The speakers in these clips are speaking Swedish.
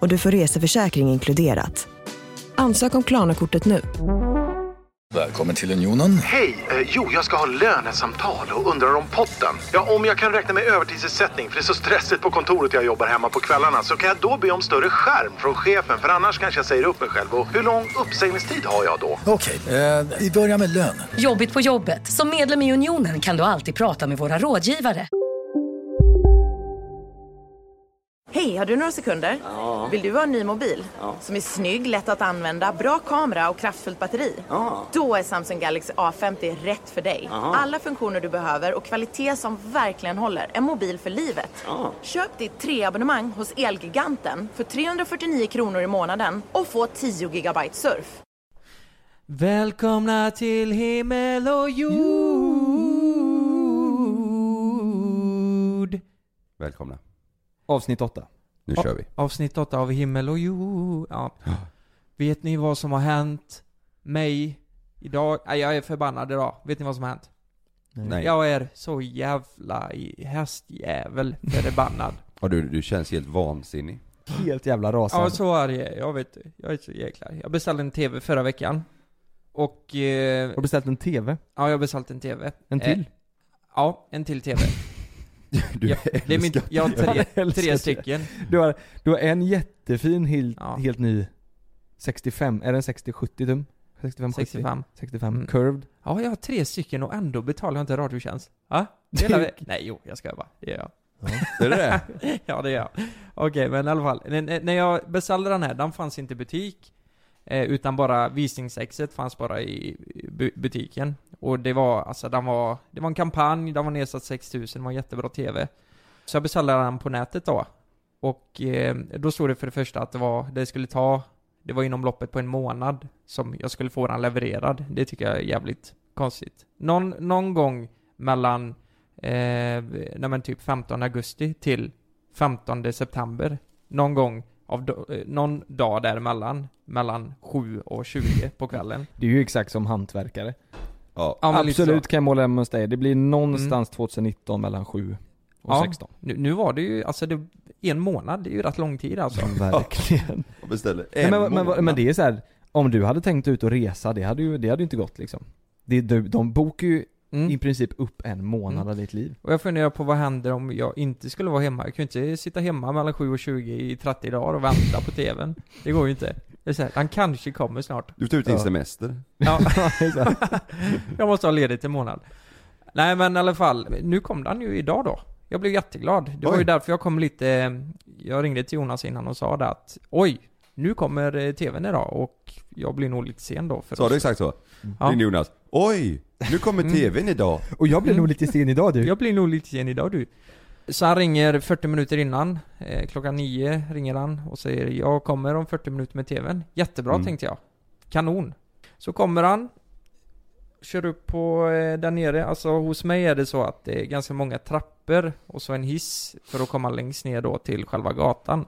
och du får reseförsäkring inkluderat. Ansök om Klarna-kortet nu. Välkommen till Unionen. Hej, jag ska ha lönesamtal och undrar om potten. Ja, om jag kan räkna med övertidsersättning för det är så stressigt på kontoret jag jobbar hemma på kvällarna, så kan jag då be om större skärm från chefen, för annars kanske jag säger upp mig själv. Och hur lång uppsägningstid har jag då? Okej, vi börjar med lön. Jobbigt på jobbet. Som medlem i Unionen kan du alltid prata med våra rådgivare. Hej, har du några sekunder? Ja. Vill du ha en ny mobil? Ja. Som är snygg, lätt att använda, bra kamera och kraftfullt batteri? Ja. Då är Samsung Galaxy A50 rätt för dig. Aha. Alla funktioner du behöver och kvalitet som verkligen håller. En mobil för livet. Ja. Köp ditt 3-abonnemang hos Elgiganten för 349 kronor i månaden och få 10 GB surf. Välkomna till himmel och jord. Välkomna. Avsnitt 8. Nu kör vi. Avsnitt 8 av himmel och jord. Ja. Vet ni vad som har hänt mig idag? Nej, jag är förbannad idag. Vet ni vad som har hänt? Nej. Jag är så jävla hästjävel förbannad. Ja, du känns helt vansinnig. Helt jävla rasande. Ja, så är det. Jag vet, jag är så jäkla. Jag beställde en TV förra veckan. Och... Har du beställt en TV? Ja, jag har beställt en TV. En till? Ja, en till TV. Jag har tre stycken. Du har en jättefin helt ny 65, är den 60-70 tum? 65. Curved. Ja, jag har tre stycken och ändå betalar jag inte radiotjänst. Ja? Nej, jo, jag ska bara. Ja. Det är det. Ja, det är jag. Okej, men i alla fall när jag beställde den fanns inte i butik, utan bara visningsexet fanns bara i butiken. Och det var, alltså, det var en kampanj, den var nedsatt 6000, det var en jättebra TV. Så jag beställde den på nätet då. Och då stod det för det första att det var inom loppet på en månad som jag skulle få den levererad. Det tycker jag är jävligt konstigt. Någon gång mellan typ 15 augusti till 15 september. Någon gång. Någon dag däremellan, mellan 7 och 20 på kvällen. Det är ju exakt som hantverkare. Ja, absolut kan jag måla hemma hos dig. Det blir någonstans 2019 mellan 7 och 16. Nu var det ju, alltså en månad, det är ju rätt lång tid alltså. Verkligen. Jag beställer en men det är så här, om du hade tänkt ut och resa, det hade ju inte gått liksom. De bokar ju i princip upp en månad av ditt liv. Och jag funderar på vad händer om jag inte skulle vara hemma. Jag kan ju inte sitta hemma mellan 7 och 20 i 30 dagar och vänta på tvn. Det går ju inte. Han kanske kommer snart. Du tar ut din semester. Ja. Jag måste ha ledigt en månad. Nej, men i alla fall. Nu kom den ju idag då. Jag blev jätteglad. Det var ju därför jag kom lite... Jag ringde till Jonas innan och sa det att... Oj, nu kommer tvn idag. Och jag blir nog lite sen då. Sa du exakt så? Ja. Ringde Jonas. Oj! Nu kommer tvn idag. Och jag blir nog lite sen idag du. Så han ringer 40 minuter innan. Klockan 9 ringer han och säger jag kommer om 40 minuter med tvn. Jättebra tänkte jag. Kanon. Så kommer han. Kör upp på där nere. Alltså hos mig är det så att det är ganska många trappor. Och så en hiss för att komma längst ner då till själva gatan.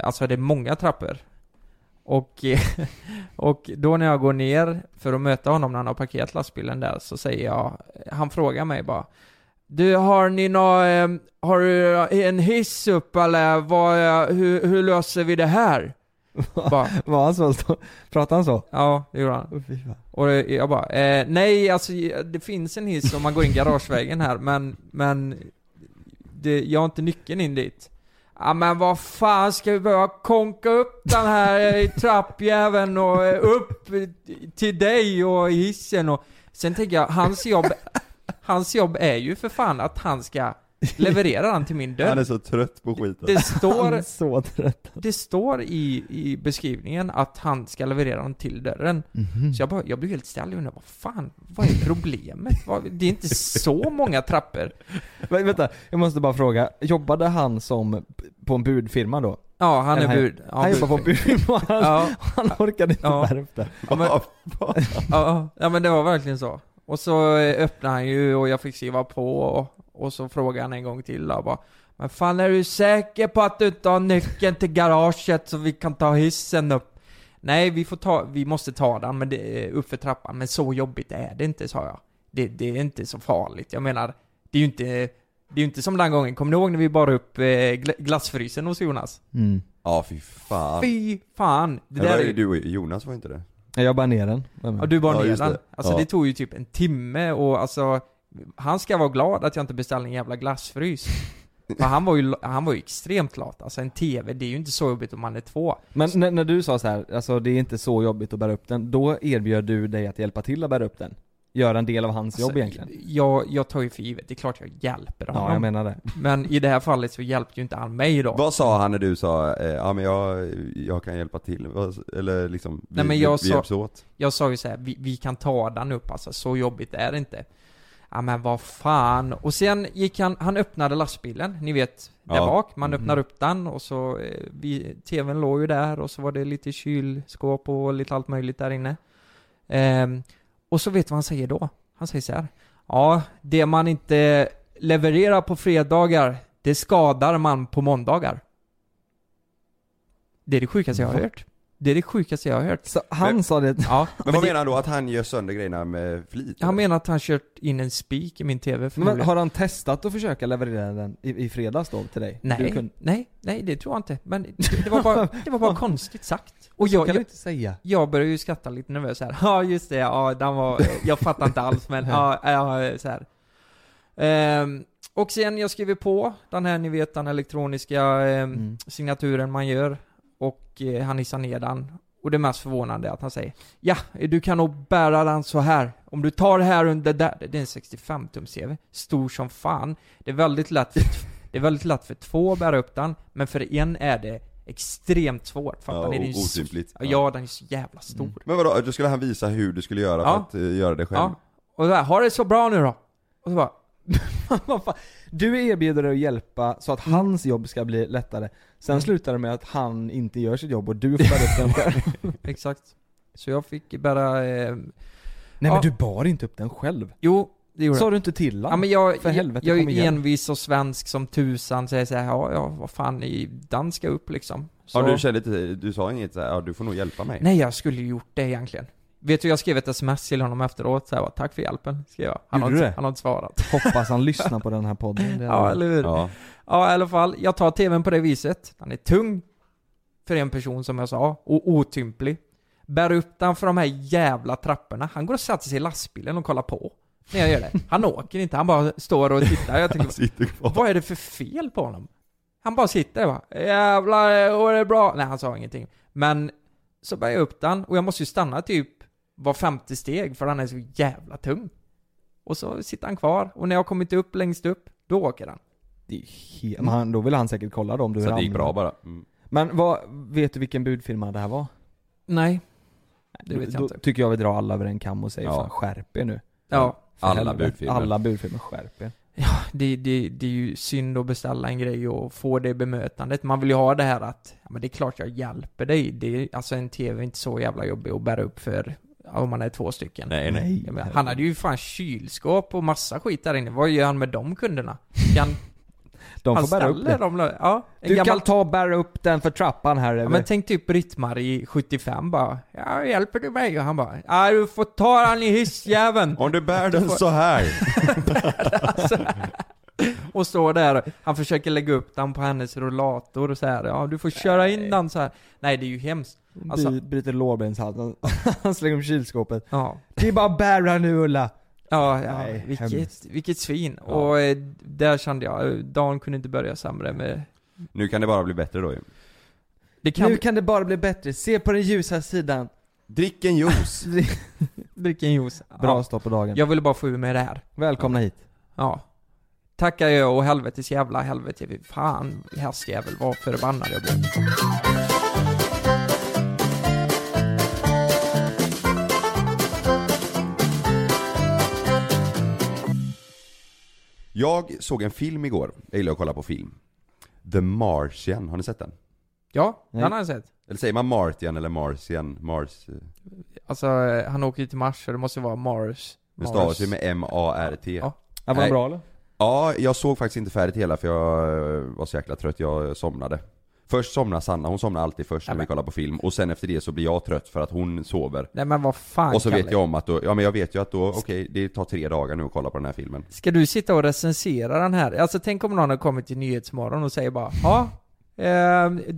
Alltså det är många trappor. Och då när jag går ner för att möta honom när han har parkerat lastbilen där, så säger jag, han frågar mig bara, du har du en hiss upp eller hur löser vi det här? Var han så? Pratade han så? Ja, det gjorde han. Och jag bara, nej alltså det finns en hiss om man går in garagevägen här, men jag har inte nyckeln in dit. Ja, men vad fan ska vi börja konka upp den här trappjäveln och upp till dig och hissen. Och sen tänker jag, hans jobb är ju för fan att han ska leverera den till min dörr. Han är så trött på skiten. Det står i beskrivningen att han ska leverera den till dörren. Mm-hmm. Så jag blev helt ställd och undrade, vad fan, vad är problemet? Det är inte så många trappor. Men, vänta, jag måste bara fråga, jobbade han som på en budfirma då? Ja, han är bud. Han jobbar på bud. Han orkade inte bära upp det. Ja, men det var verkligen så. Och så öppnade han ju och jag fick skriva på och så frågade han en gång till och bara, men fan, är du säker på att du inte har nyckeln till garaget så vi kan ta hissen upp? Nej, vi måste ta den, men det är uppför trappan. Men så jobbigt är det inte, sa jag. Det är inte så farligt. Jag menar, det är ju inte som den gången. Kommer ni ihåg när vi bar upp glassfrysen hos Jonas? Mm. Ja, fy fan. Det där är du, Jonas var inte det. Jag bar ner den. Ja, du bar ner den. Alltså det tog ju typ en timme och alltså han ska vara glad att jag inte beställde en jävla glassfrys. Men han var ju extremt lat. Alltså en TV, det är ju inte så jobbigt om man är två. Men när du sa så här, alltså det är inte så jobbigt att bära upp den, då erbjöd du dig att hjälpa till att bära upp den. Göra en del av hans jobb egentligen. Jag tar ju för givet. Det är klart jag hjälper honom. Ja, jag menar det. Men i det här fallet så hjälpte ju inte han mig då. Vad sa han när du sa men jag kan hjälpa till? Eller liksom, vi hjälps åt. Jag sa ju så här, vi kan ta den upp. Alltså, så jobbigt är det inte. Ja, men vad fan. Och sen gick han öppnade lastbilen. Ni vet, där bak. Man öppnar upp den och så tvn låg ju där. Och så var det lite kylskåp och lite allt möjligt där inne. Och så vet du vad han säger då? Han säger så här. Ja, det man inte levererar på fredagar, det skadar man på måndagar. Det är det sjukaste jag har hört. Så han sa det. Ja. Men vad menar han då? Att han gör sönder grejerna med flit? Han menar att han kört in en spik i min TV. Men har han testat att försöka leverera den i fredags då till dig? Nej, det tror jag inte. Men det var bara konstigt sagt. Och jag kan inte säga. Jag började ju skratta lite nervös här. Ja, just det. Ja, jag fattar inte alls. Men ja, så här. Och sen jag skriver på den här, ni vet, den elektroniska signaturen man gör. Och han hissar ner den. Och det mest förvånande är att han säger, ja, du kan nog bära den så här. Om du tar det här under där. Det är en 65-tums-TV. Stor som fan. Det är väldigt lätt för två att bära upp den. Men för en är det extremt svårt. Fattar ni? Det är otympligt. Ja, den är så jävla stor. Mm. Men vadå? Då skulle han visa hur du skulle göra för att göra det själv. Ja. Och så här, har det så bra nu då? Och så bara, vad fan? Du erbjuder dig att hjälpa så att hans jobb ska bli lättare. Sen slutar det med att han inte gör sitt jobb och du får upp den själv. Exakt. Så jag fick bara... men du bar inte upp den själv. Jo, det gjorde jag. Sa du inte till han? Ja, men jag är ju envis och svensk som tusan. Säger så här, vad fan, den ska upp liksom. Så... Ja, du sa inget så här, du får nog hjälpa mig. Nej, jag skulle ju gjort det egentligen. Vet du, jag skrev ett sms till honom efteråt så här, tack för hjälpen, skrev jag. Han har inte svarat. Hoppas han lyssnar på den här podden. Ja, eller hur? Ja, i alla fall. Jag tar tvn på det viset. Den är tung för en person som jag sa. Och otymplig. Bär upp den för de här jävla trapporna. Han går och sätter sig i lastbilen och kollar på. Nej, jag gör det. Han åker inte. Han bara står och tittar. Jag tänker, vad är det för fel på honom? Han bara sitter och bara, jävlar, och det är bra. Nej, han sa ingenting. Men så bär jag upp den. Och jag måste ju stanna typ var 50 steg för han är så jävla tung. Och så sitter han kvar. Och när jag kommit upp längst upp, då åker han. Det är men då vill han säkert kolla då om du så är det gick bra bara. Mm. Men vet du vilken budfirma det här var? Nej. Det vet jag inte. Då tycker jag vi drar alla över en kam och säger fan, skärp er nu. Ja. Alla budfirmor, skärp er. Ja, det är ju synd att beställa en grej och få det bemötandet. Man vill ju ha det här att men det är klart jag hjälper dig. Det är, alltså en TV är inte så jävla jobbig att bära upp för om man är två stycken. Nej. Han hade ju fan kylskåp och massa skit där inne. Vad gör han med de kunderna? De får bära upp den. Du kan ta och bära upp den för trappan här. Ja, men tänk typ Britt-Marie 75 bara, hjälper du mig? Och han bara, du får ta den i hissjäveln. Om du bär den så här. Och står där. Han försöker lägga upp den på hennes rollator och så här. Ja, du får köra in den så här. Nej, det är ju hemskt. Alltså, bryter lårbenshalsen. Han slänger om kylskåpet. Ja. Det är bara bära nu, Ulla. Nej, vilket svin. Ja. Och där kände jag, dagen kunde inte börja sämre med... Nu kan det bara bli bättre då. Nu kan det bara bli bättre. Se på den ljusa sidan. Drick en juice. Bra start på dagen. Jag ville bara få ur mig det här. Välkomna hit. Ja. Tackar jag och helvetes jävla helvete. Fan, hästjävel, vad förbannad jag blev. Jag såg en film igår. Jag gillar att kolla på film. The Martian, har ni sett den? Ja, nej. Den har jag sett. Eller säger man Martian eller Martian? Mars. Alltså, han åker ju till Mars så det måste vara Mars. Det stavas ju med M-A-R-T. Ja. Ja, var den bra eller? Ja, jag såg faktiskt inte färdigt hela för jag var så jäkla trött. Jag somnade. Först somnar Sanna, hon somnar alltid först när vi kollar på film. Och sen efter det så blir jag trött för att hon sover. Nej men vad fan. Och så vet jag om att då, ja men jag vet ju att då, okej, det tar 3 dagar nu att kolla på den här filmen. Ska du sitta och recensera den här? Alltså tänk om någon har kommit till Nyhetsmorgon och säger bara, ja,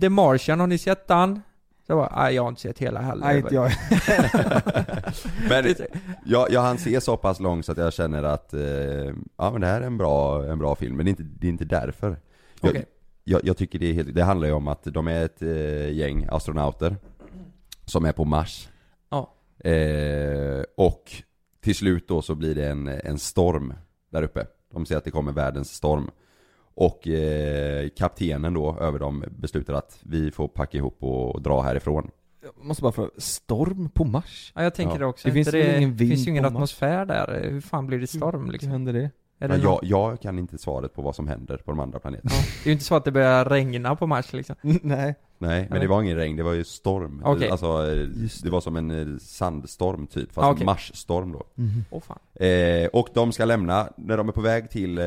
The Martian, har ni sett den? Så bara, nej jag har inte sett hela heller. Nej inte jag. Men jag hann se så pass långt så att jag känner att, ja men det här är en bra film. Men det är inte därför. Okej. Jag tycker det handlar ju om att de är ett gäng astronauter som är på Mars. Ja. Och till slut då så blir det en storm där uppe. De säger att det kommer världens storm. Och kaptenen då över dem beslutar att vi får packa ihop och dra härifrån. Jag måste bara få storm på Mars? Ja, jag tänker det också. Det finns ju ingen atmosfär där. Hur fan blir det storm liksom? Hur händer det? Ja, jag kan inte svaret på vad som händer på de andra planeterna. Ja, det är ju inte så att det börjar regna på Mars liksom. Nej, men det var ingen regn, det var ju storm. Okay. Alltså, det var som en sandstorm typ, fast en Marsstorm då. Mm. Oh, fan. Och de ska lämna, när de är på väg till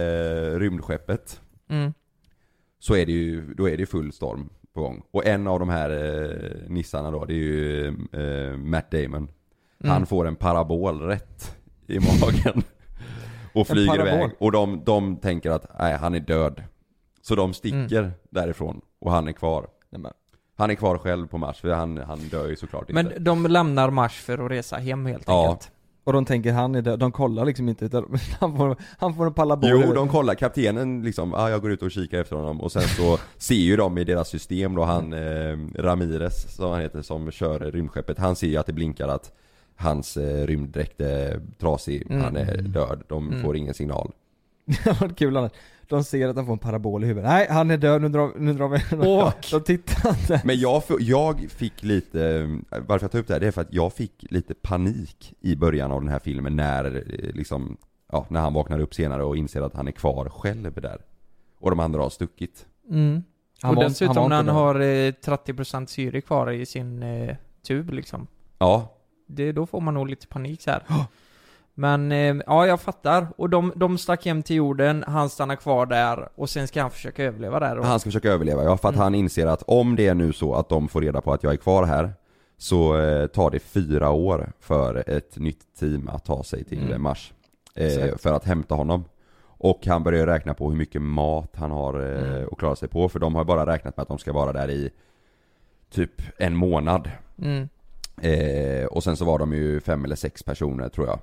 rymdskeppet så är det ju, då är det full storm på gång. Och en av de här nissarna då, det är ju Matt Damon. Han får en parabol rätt i magen. Och flyger iväg. Och de tänker att nej, han är död. Så de sticker därifrån. Och han är kvar. Han är kvar själv på Mars. För han dör ju såklart inte. Men de lämnar Mars för att resa hem helt enkelt. Och de tänker han är död. De kollar liksom inte. Utan han får en parabol. Jo, de kollar. Kaptenen liksom. Jag går ut och kikar efter honom. Och sen så ser ju de i deras system. Då han Ramirez som han heter. Som kör rymdskeppet. Han ser ju att det blinkar att. Hans rymddräkt är trasig. Han är död. De får ingen signal. Kul annars. De ser att han får en parabol i huvudet. Nej, han är död. Nu drar vi. De tittar inte. Men jag fick lite... Varför jag tar upp det här? Det är för att jag fick lite panik i början av den här filmen. När, liksom, ja, när han vaknar upp senare och inser att han är kvar själv där. Och de andra har stuckit. Mm. Och dessutom han har 30% syre kvar i sin tub. Liksom. Ja. Då får man nog lite panik så här. Men ja, jag fattar. Och de stack hem till jorden. Han stannar kvar där. Och sen ska han försöka överleva där. Han ska försöka överleva, ja. För att han inser att om det är nu så att de får reda på att jag är kvar här. Så tar det 4 år för ett nytt team att ta sig till Mars. För att hämta honom. Och han börjar räkna på hur mycket mat han har att klara sig på. För de har bara räknat med att de ska vara där i typ 1 månad. Och sen så var de ju 5 eller 6 personer tror jag.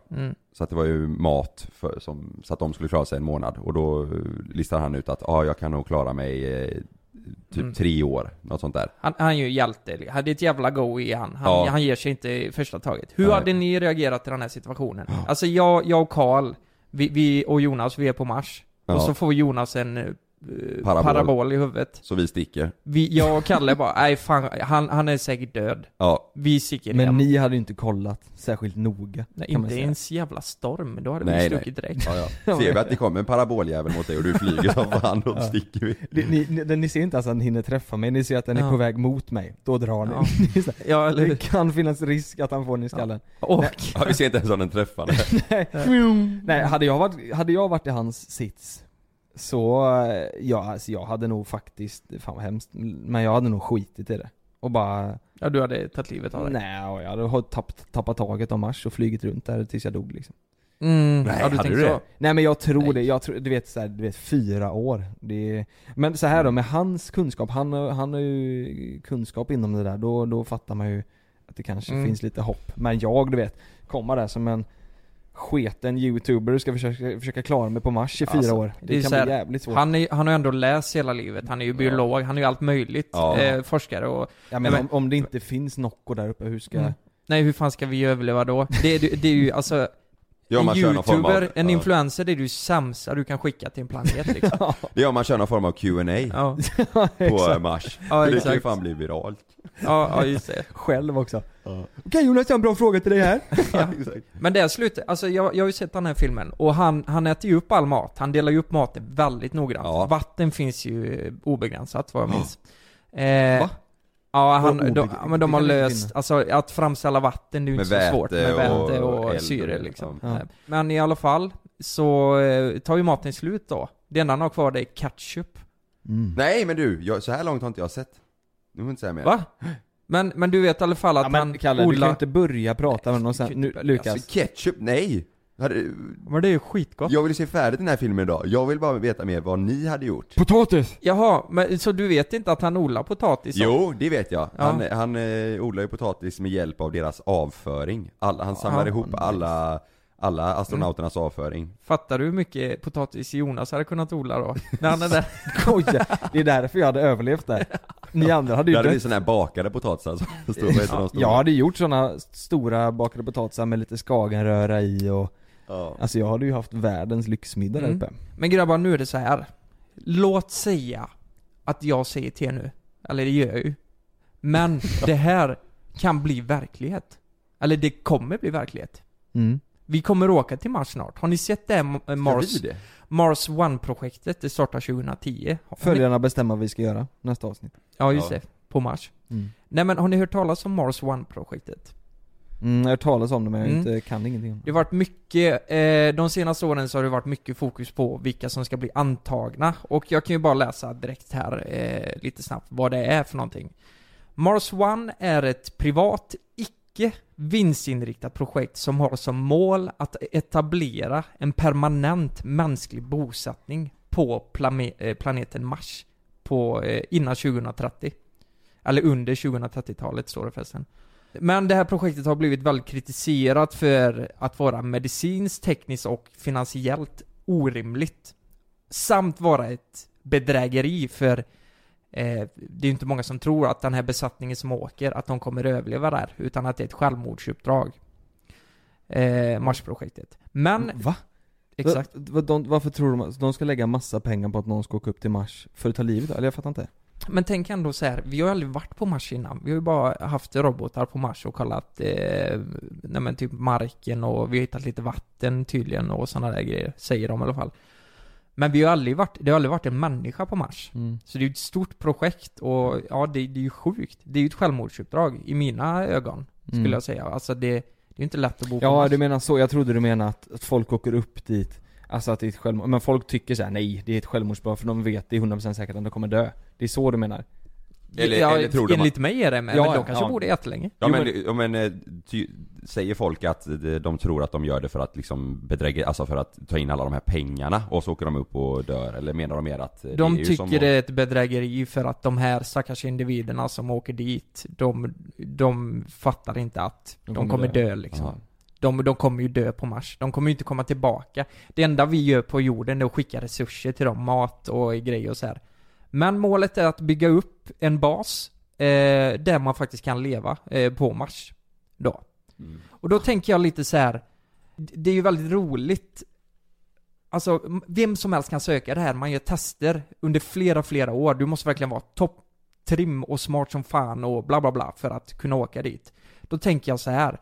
Så att det var ju mat så att de skulle klara sig 1 månad. Och då listar han ut att jag kan nog klara mig typ 3 år. Något sånt där. Han är ju hjälte. Han hade ett jävla go i han ger sig inte i första taget. Hur hade ni reagerat i den här situationen? Alltså jag och Karl vi och Jonas, vi är på Mars. Och så får Jonas en parabol i huvudet. Så vi sticker. Jag och Kalle bara, nej fan, han är säkert död. Ja. Vi sticker. Men ni hade inte kollat särskilt noga. Nej, inte ens jävla storm. Då hade vi stuckit direkt. Ja. Ser vi att det kommer en paraboljävel mot dig och du flyger som fan, då sticker vi. Ni ser inte att han hinner träffa mig. Ni ser att den är på väg mot mig. Då drar ni. Ja, eller... Det kan finnas risk att han får den i skallen. Ja, vi ser inte ens om den träffar. Nej, hade jag varit i hans sits så alltså jag hade nog faktiskt, fan vad hemskt, men jag hade nog skitit i det och bara... Ja, du hade tagit livet av dig. Nej, jag hade tappat taget om Mars och flygit runt där tills jag dog liksom. Nej, ja, hade du det? Så. Nej, men jag tror det. Jag tror, du vet 4 år. Det, men så här då, med hans kunskap, han har ju kunskap inom det där, då fattar man ju att det kanske finns lite hopp. Men komma där som en sketen youtuber ska försöka klara mig på Mars i 4 år. Det kan bli jävligt svårt. Han har ändå läst hela livet. Han är ju biolog, han är ju allt möjligt forskare. Och, om det inte finns nockor där uppe, hur ska... Nej, hur fan ska vi överleva då? Det är ju alltså... En youtuber, en influencer, det är ju sämsta du kan skicka till en planet liksom. Det är om man kör någon form av Q&A på Mars. Det kan ju fan bli viralt. Ja, just det. Själv också. Okej, Jonas, jag har en bra fråga till dig här. Men det är slut. Alltså, jag har ju sett den här filmen. Och han äter ju upp all mat. Han delar ju upp maten väldigt noggrant. Vatten finns ju obegränsat, vad jag minns. Va? Ja, de har löst alltså, att framställa vatten, det är ju inte så svårt med väte och syre liksom. Ja. Men i alla fall så tar ju maten slut då. Det enda han har kvar det är ketchup. Mm. Nej, men du, så här långt har inte jag sett. Nu får jag inte säga mer. Va? Men du vet i alla fall att han Kalle, du kan inte börja prata med någon sen. Nu, Lukas. Alltså, ketchup, nej. Men det är ju skitgott. Jag vill se färdigt den här filmen idag. Jag vill bara veta mer vad ni hade gjort. Potatis! Jaha, men så du vet inte att han odlar potatis? Jo, det vet jag. Ja. Han odlar ju potatis med hjälp av deras avföring. Han samlar ihop alla astronauternas avföring. Fattar du hur mycket potatis Jonas hade kunnat odla då? När han är där. Oj, det är därför jag hade överlevt där. Ni andra hade ju inte. Det är sådana här bakade potatisar. Alltså. Jag hade gjort sådana stora bakade potatisar med lite skagenröra i. Och... Ja. Alltså jag hade ju haft världens lyxmiddag där uppe. Men grabbar, nu är det så här. Låt säga att jag säger till er nu. Eller det gör jag ju. Men det här kan bli verklighet. Eller det kommer bli verklighet. Mm. Vi kommer åka till Mars snart. Har ni sett det här Mars One-projektet? Det startar 2010. Följarna bestämmer vad vi ska göra nästa avsnitt. Ja, just det. På Mars. Mm. Nej, men har ni hört talas om Mars One-projektet? Jag har hört talas om det, men jag inte kan ingenting om det. Det har varit mycket... de senaste åren så har det varit mycket fokus på vilka som ska bli antagna. Och jag kan ju bara läsa direkt här lite snabbt vad det är för någonting. Mars One är ett privat vinstinriktat projekt som har som mål att etablera en permanent mänsklig bosättning på planeten Mars innan 2030. Eller under 2030-talet står det förresten. Men det här projektet har blivit väldigt kritiserat för att vara medicinskt, tekniskt och finansiellt orimligt. Samt vara ett bedrägeri för... det är inte många som tror att den här besättningen som åker att de kommer överleva där, utan att det är ett självmordsuppdrag, Marsprojektet. Men va? Exakt. Varför tror de att de ska lägga massa pengar på att någon ska åka upp till Mars för att ta livet? Eller jag fattar inte. Men tänk ändå så här, vi har aldrig varit på Mars innan. Vi har ju bara haft robotar på Mars och kollat typ marken, och vi har hittat lite vatten tydligen och sådana där grejer, säger de i alla fall. Men vi har aldrig varit en människa på Mars. Mm. Så det är ju ett stort projekt. Och ja, det är ju sjukt. Det är ju ett självmordsuppdrag i mina ögon, skulle jag säga. Alltså det är inte lätt att bo på Mars. Ja, du menar så. Jag trodde du menar att folk åker upp dit. Alltså att det är ett självmord. Men folk tycker så här, nej, det är ett självmordsbra. För de vet, det är 100% säkert att de kommer dö. Det är så du menar. Eller tror de enligt mig är det med. Ja, men de kanske borde jättelänge. Ja, säger folk att de tror att de gör det för att liksom bedräga, alltså för att ta in alla de här pengarna, och så åker de upp och dör? Eller menar de mer att det de är tycker det är ett bedrägeri för att de här stackars individerna som åker dit, de fattar inte att de kommer dö liksom. De kommer ju dö på Mars. De kommer ju inte komma tillbaka. Det enda vi gör på jorden är att skicka resurser till dem, mat och grejer och så här. Men målet är att bygga upp en bas där man faktiskt kan leva på Mars då. Mm. Och då tänker jag lite så här, det är ju väldigt roligt. Alltså vem som helst kan söka det här. Man gör tester under flera år. Du måste verkligen vara topptrim och smart som fan och bla bla bla för att kunna åka dit. Då tänker jag så här,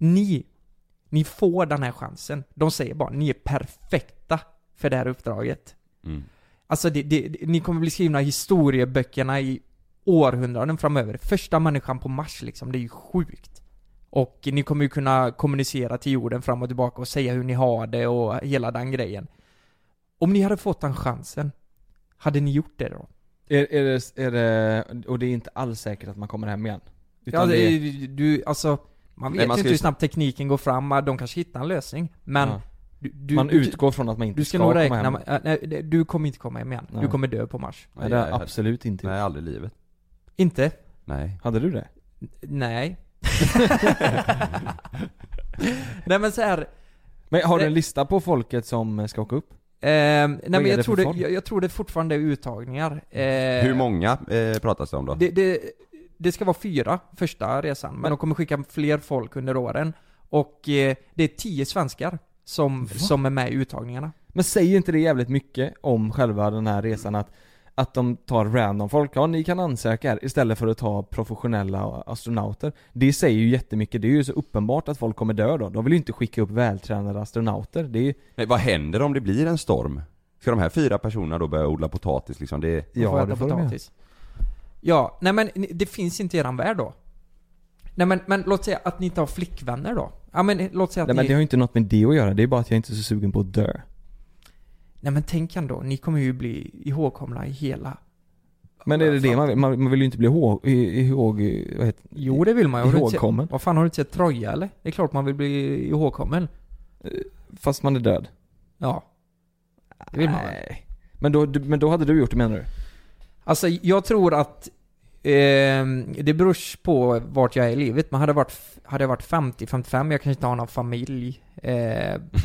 ni får den här chansen. De säger bara, ni är perfekta för det här uppdraget. Mm. Alltså ni kommer bli skrivna i historieböckerna i århundraden framöver. Första människan på Mars liksom, det är ju sjukt. Och ni kommer ju kunna kommunicera till jorden fram och tillbaka och säga hur ni har det och hela den grejen. Om ni hade fått den chansen, hade ni gjort det då? Och det är inte alls säkert att man kommer hem igen. Utan ja, man vet inte hur snabbt tekniken går fram. De kanske hittar en lösning, men... Ja. Man utgår från att man inte ska komma hem. Nej, du kommer inte komma hem igen. Nej. Du kommer dö på Mars. Nej, det är absolut inte. Nej, aldrig i livet. Inte? Nej. Hade du det? Nej. Nej, men så här. Men har du en lista på folket som ska åka upp? Nej, men jag tror det fortfarande är uttagningar. Hur många pratas det om då? Det ska vara 4 första resan. Men de kommer skicka fler folk under åren. Och det är 10 svenskar som är med i uttagningarna. Men säger inte det jävligt mycket om själva den här resan, att de tar random folk? Ja, ni kan ansöka här istället för att ta professionella astronauter. Det säger ju jättemycket. Det är ju så uppenbart att folk kommer dö då. De vill ju inte skicka upp vältränade astronauter. Det är ju... Men vad händer om det blir en storm? Ska de här 4 personerna då börja odla potatis liksom? Det är... Ja, det får de potatis. Ja, nej men det finns inte i eran värld då. Nej men låt säga att ni inte har flickvänner då. Ja, men, låt säga att nej ni... men det har ju inte något med det att göra. Det är bara att jag inte är så sugen på att dö. Nej men tänk ändå, ni kommer ju bli ihågkomna i hela... Men är det det man vill ju inte bli ihåg jo det vill man ju. Ihågkommen. Vad fan, har du inte sett Troja eller? Det är klart man vill bli ihågkommen. Fast man är död. Ja. Det vill man väl. Men då hade du gjort det, menar du? Alltså jag tror att det beror på vart jag är i livet. Men hade jag varit 50-55, jag kanske inte har någon familj.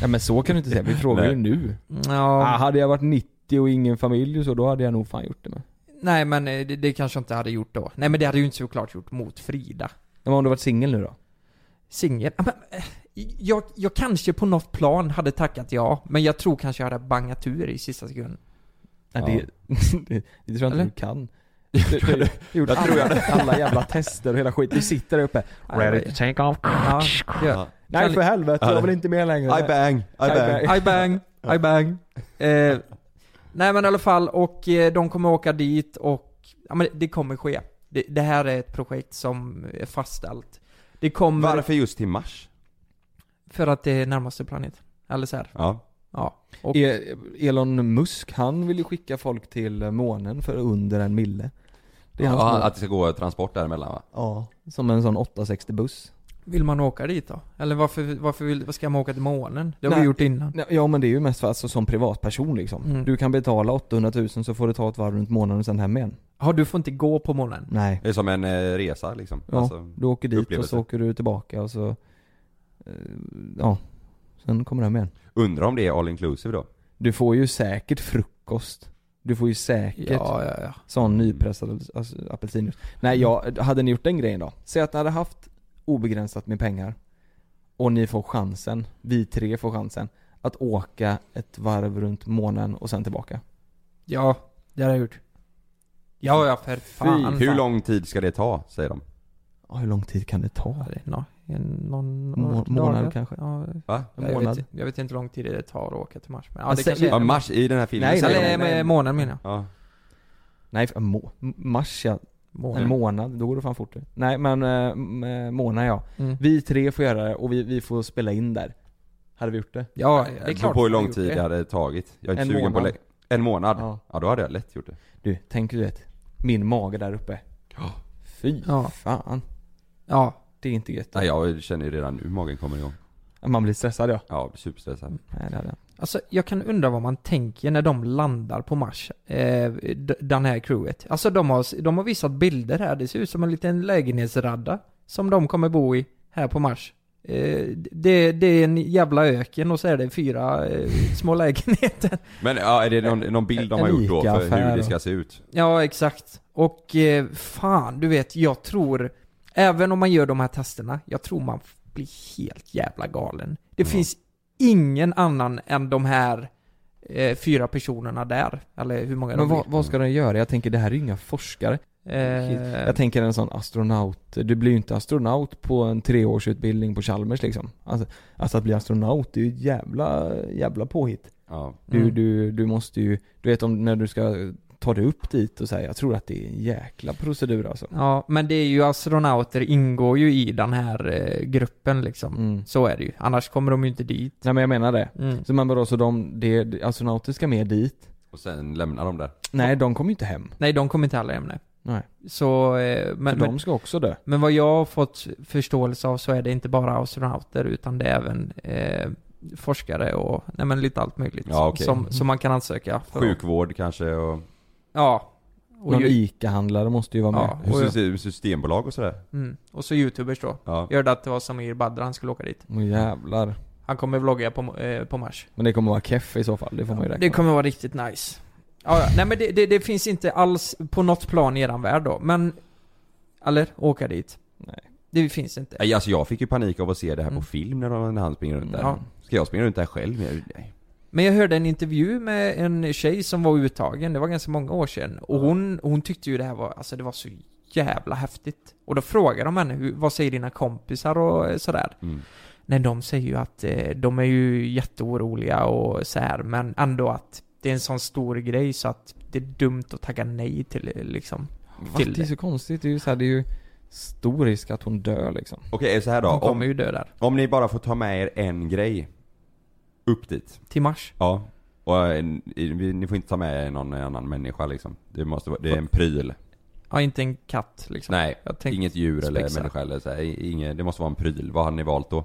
Ja, men så kan du inte säga. Vi frågar ju nu. Ja. Hade jag varit 90 och ingen familj så då hade jag nog fan gjort det med. Nej, men det kanske inte hade gjort då. Nej, men det hade ju inte såklart gjort mot Frida. Men om du varit singel nu då? Singel? Jag kanske på något plan hade tackat ja. Men jag tror kanske jag hade bangat ur i sista sekunden. Ja. Det tror jag inte. Eller? Du kan. Jag tror jag hade alla jävla tester och hela skit. Du sitter där uppe. Ready to take off. Ja. Nej, för helvete. Jag vill inte mer längre. I bang. Nej men i alla fall, och de kommer åka dit och ja, men det kommer ske. Det här är ett projekt som är fastställt. Det kommer... Varför just till Mars? För att det är närmaste planet. Eller så här. Ja. Och... Elon Musk, han vill ju skicka folk till månen för under $1 million. Det är att det ska gå transport däremellan, va? Ja, som en sån 860-buss. Vill man åka dit då? Eller varför ska man åka till månen? Det har vi gjort innan. Nej, ja, men det är ju mest för, alltså, som privatperson liksom. Mm. Du kan betala 800 000 så får du ta ett varv runt månaden och sen hem igen. Ja, du får inte gå på månen? Nej. Det är som en resa liksom. Ja, alltså, du åker dit och så åker du tillbaka och så... ja, sen kommer du hem igen. Undrar om det är all inclusive då? Du får ju säkert frukost. Du får ju säkert sån nypressad apelsinjuice. Nej, hade ni gjort den grejen då? Säg att ni hade haft obegränsat med pengar och ni får chansen, vi tre får chansen att åka ett varv runt månen och sen tillbaka. Ja, det har jag gjort. Ja, för fan. Hur lång tid ska det ta, säger de? Ja, hur lång tid kan det ta? Någon månad kanske. Ja. Va? Jag vet inte hur lång tid det tar att åka till Mars. Men, ja, Mars i den här filmen. Nej, månaden menar jag. Ja. Nej, Mars, ja. En månad, då går det fan fort. Nej, men månad, ja. Mm. Vi tre får göra det och vi får spela in där. Hade vi gjort det? Ja, det är klart. På hur lång tid det hade tagit? Jag är inte sugen på en månad. Ja, då hade jag lätt gjort det. Du, tänker du vet, min mage där uppe. Fy fan. Ja. Det är inte gött. Nej, jag känner ju redan nu magen kommer igång. Man blir stressad, ja. Ja, superstressad. Nej, det hade jag. Alltså, jag kan undra vad man tänker när de landar på Mars, den här crewet. Alltså, de har visat bilder här. Det ser ut som en liten lägenhetsradda som de kommer bo i här på Mars. Det är en jävla öken och så är det 4 små lägenheter. Men ja, är det någon bild de har gjort då för hur det ska se ut? Ja, exakt. Och fan, du vet, jag tror, även om man gör de här testerna, jag tror man blir helt jävla galen. Det finns ingen annan än de här 4 personerna där. Eller hur många. Men vad ska de göra? Jag tänker, det här är ju inga forskare. Jag tänker en sån astronaut. Du blir ju inte astronaut på en 3-årsutbildning på Chalmers liksom. Alltså att bli astronaut, det är ju jävla påhitt. Ja. Du måste ju... Du vet, om när du ska ta dig upp dit och säga, jag tror att det är en jäkla procedur alltså. Ja, men det är ju astronauter ingår ju i den här gruppen liksom. Mm. Så är det ju. Annars kommer de ju inte dit. Nej, men jag menar det. Mm. Så man bara, så de astronauter ska med dit. Och sen lämnar de där. Nej, de kommer ju inte hem. Nej, de kommer inte alla hem, nej. Nej. Så, men de ska också dö. Men vad jag har fått förståelse av så är det inte bara astronauter utan det är även forskare och nej, men lite allt möjligt. Ja, okay. som man kan ansöka för. Sjukvård kanske och... Ja. Och någon ICA-handlare måste ju vara med. Ja, systembolag och sådär. Mm. Och så YouTubers då. Ja. Gör det att det var Samir Badran han skulle åka dit. Åh jävlar. Han kommer vlogga på Mars. Men det kommer vara keff i så fall. Det får man ju räkna. Det kommer vara riktigt nice. Ja, nej, men det finns inte alls på något plan i eran värld då. Men, eller åka dit. Nej. Det finns inte. Nej, alltså jag fick ju panik av att se det här på film när han springer runt där. Ja. Ska jag springa runt där själv? Nej. Men jag hörde en intervju med en tjej som var uttagen. Det var ganska många år sedan. Och hon tyckte ju det här var, alltså det var så jävla häftigt. Och då frågade de henne, vad säger dina kompisar och sådär. Mm. Nej, de säger ju att de är ju jätteoroliga och så här. Men ändå att det är en sån stor grej så att det är dumt att tacka nej till liksom. till det. Det är så konstigt. Det är ju så här, det är ju stor risk att hon dör liksom. Okej, så här då. Hon kommer ju dö där. Om ni bara får ta med er en grej upp dit. Till Mars? Ja. Och ni får inte ta med er någon annan människa liksom. Det är en pryl. Ja, inte en katt liksom. Nej, inget djur spexa. Eller människa eller så här. Det måste vara en pryl. Vad har ni valt då?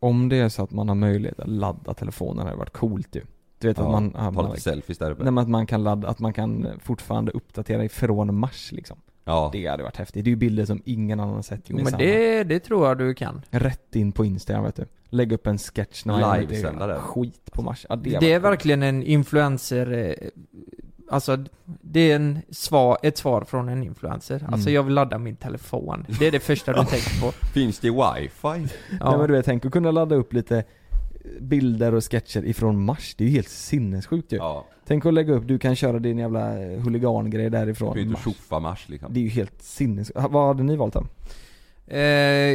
Om det är så att man har möjlighet att ladda telefonen, hade varit coolt ju. Du vet, ja, att man tar lite selfies där uppe. Nej, men att man kan ladda, att man kan fortfarande uppdatera ifrån Mars liksom. Ja. Det hade varit häftigt. Det är ju bilder som ingen annan sett. Jo, men det tror jag du kan. Rätt in på Instagram, vet du. Lägg upp en sketch när live sända det. Skit på Mars. Ja, det är verkligen en influencer. Alltså det är ett svar från en influencer. Alltså jag vill ladda min telefon. Det är det första du tänker på. Finns det wifi? Ja. Nej, men du, jag tänker kunna ladda upp lite bilder och sketcher ifrån Mars. Det är ju helt sinnessjukt ju. Ja. Tänk att lägga upp, du kan köra din jävla huligangrej därifrån. Du tjoffa Mars liksom. Det är ju helt sinnessjukt. Vad hade ni valt då?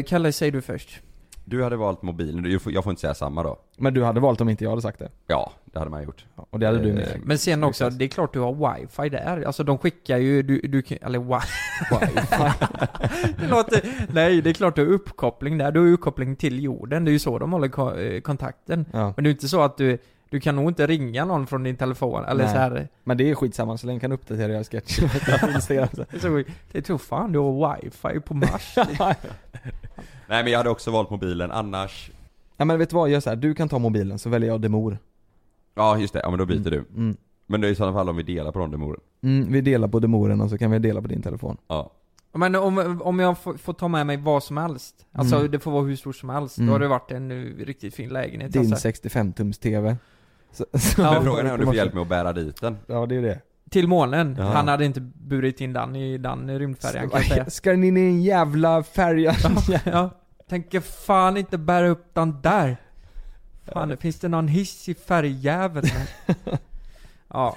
Kalle, säg du först. Du hade valt mobilen. Jag får inte säga samma då. Men du hade valt om inte jag hade sagt det. Ja, det hade man gjort. Ja, och det hade du med. Men sen också, det är klart du har wifi där. Alltså de skickar ju... Du eller wifi. Det låter... Nej, det är klart du har uppkoppling där. Du har uppkoppling till jorden. Det är ju så de håller kontakten. Ja. Men det är inte så att du kan nog inte ringa någon från din telefon. Eller så här. Men det är skitsamma så länge kan uppdatera jag sketch. Det är tufft fan, du har wifi på Mars. Nej, men jag hade också valt mobilen annars. Ja, men vet du vad, gör så här, du kan ta mobilen så väljer jag demor. Ja, just det. Ja, men då byter du. Mm. Men det är i sådana fall om vi delar på de demoren. Mm, vi delar på demoren och så kan vi dela på din telefon. Ja. Men om jag får ta med mig vad som helst. Alltså det får vara hur stort som helst. Då har det varit en riktigt fin lägenhet. Din alltså. 65-tums TV. Så ja, frågan är om du får hjälp med att bära dit den. Ja, det är det. Till månen. Ja. Han hade inte burit in den i den rymdfärjan. Ska ni in i en jävla färja? Ja. Tänker fan inte bära upp den där. Fan, finns det någon hiss i färgjäveln? Ja.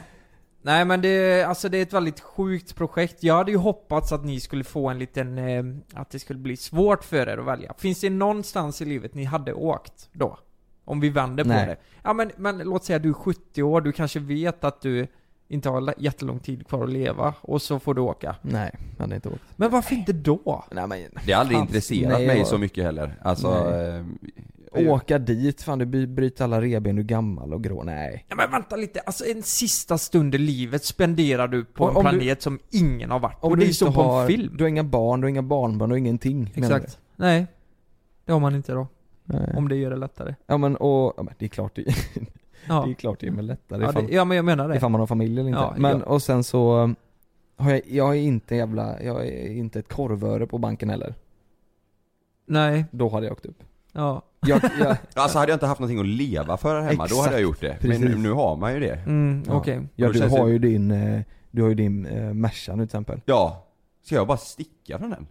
Nej, men det är ett väldigt sjukt projekt. Jag hade ju hoppats att ni skulle få en liten... att det skulle bli svårt för er att välja. Finns det någonstans i livet ni hade åkt då? Om vi vänder på det. Ja, men låt säga du är 70 år. Du kanske vet att du inte har jättelång tid kvar att leva. Och så får du åka. Nej, jag hade inte åkt. Men varför inte då? Nej, men... Det har aldrig intresserat mig så mycket heller. Alltså... Åka dit, fan du bryter alla reben, du är gammal och grå, nej. Ja, men vänta lite, alltså en sista stund i livet spenderar du på en planet som ingen har varit på. Och det är som på en film. Du har inga barn, du har inga barnbarn, du har ingenting. Exakt, nej. Det har man inte då, nej. Om det gör det lättare. Ja, men, det är klart det är mer lättare. Ja, men jag menar det. Ifall man har familj eller inte. Ja, men, och sen så har jag är inte jävla, jag är inte ett korvöre på banken heller. Nej. Då hade jag åkt upp. Ja. Alltså hade jag inte haft någonting att leva för här hemma. Exakt, då hade jag gjort det. Precis. Men nu har man ju det. Okay. Ja, du har ju din Merca nu till exempel. Ja, ska jag bara sticka från den?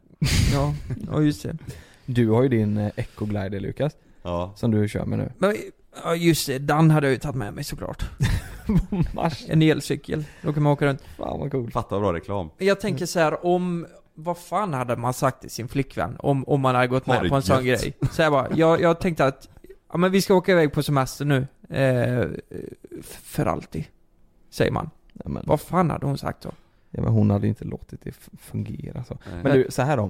Ja, just det. Du har ju din Ecoglider, Lukas. Ja. Som du kör med nu. Men just det, den hade jag ju tagit med mig såklart. En elcykel. Då kan man åka runt. Fan vad cool. Fattar bra reklam. Jag tänker så här, om... Vad fan hade man sagt till sin flickvän om man hade gått med på en sån grej? Så jag bara, jag tänkte att men vi ska åka iväg på semester nu för alltid, säger man. Ja, men, vad fan hade hon sagt då? Ja, men hon hade inte låtit det fungera så. Nej. Men du, så här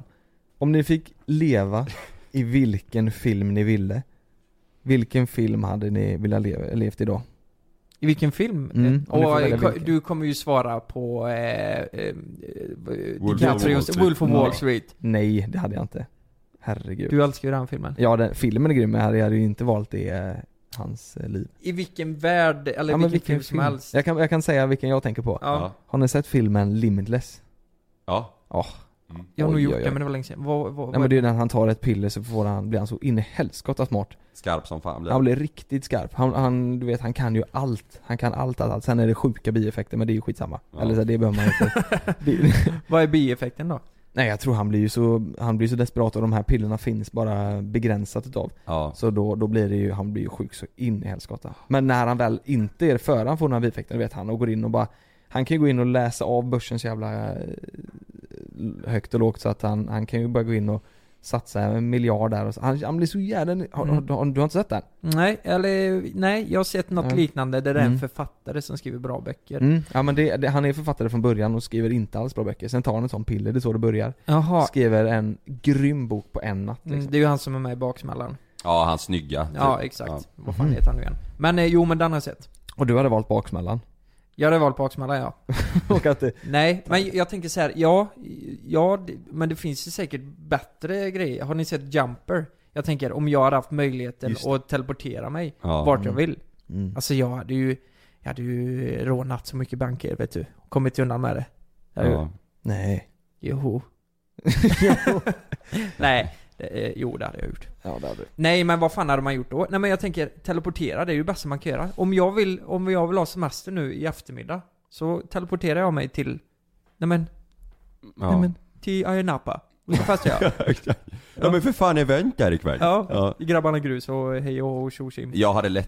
om ni fick leva i vilken film ni ville, vilken film hade ni velat levt i då? I vilken film? Du kommer ju svara på Wolf of Wall Street. Nej, det hade jag inte. Herregud. Du älskar ju den filmen. Ja, filmen är grym, men jag hade ju inte valt det hans liv. I vilken värld, eller vilken film som helst. Jag kan säga vilken jag tänker på. Ja. Har ni sett filmen Limitless? Ja. Ja. Jag har nog gjort det, men det var länge sedan. Nej, men det är när han tar ett piller så blir han så in i helskotta smart. Skarp som fan. Han blir riktigt skarp. Han, du vet, han kan ju allt. Han kan allt. Sen är det sjuka bieffekter, men det är ju skitsamma. Ja. Eller så det behöver man inte. Vad är bieffekten då? Nej, jag tror han blir så desperat och de här pillerna finns bara begränsat utav. Ja. Så då blir det ju, han blir ju sjuk så in i helskotta. Men när han väl inte är för han får några bieffekter, vet han och går in och bara... Han kan ju gå in och läsa av börsens jävla högt och lågt så att han kan ju bara gå in och satsa en miljard där. Han blir så jävla... Du har inte sett den? Nej, jag har sett något liknande. Där det är en författare som skriver bra böcker. Mm. Ja, men han är författare från början och skriver inte alls bra böcker. Sen tar han en sån piller, det är så det börjar. Aha. Skriver en grym bok på en natt. Liksom. Det är ju han som är med i Baksmällan. Ja, han snygga. Typ. Ja, exakt. Ja. Vad fan heter han nu igen? Men men den har jag sett. Och du hade valt Baksmällan? Jag hade valt Baksmällan, ja. Och att det... Nej, men jag tänker så här, men det finns ju säkert bättre grejer. Har ni sett Jumper? Jag tänker, om jag hade haft möjligheten att teleportera mig vart jag vill. Mm. Alltså jag hade ju rånat så mycket banker, vet du. Kommit undan med det. Nej. Jo. Nej. Jo, det hade jag gjort. Ja, det hade. Nej, men vad fan hade man gjort då? Nej, men jag tänker, teleportera, det är ju bäst man kan göra. Om jag vill ha semester nu i eftermiddag, så teleporterar jag mig till till Ayia Napa. Fast men för fan event där ikväll. Ja, grabbarna grus och hej och tjochim. Jag hade lätt.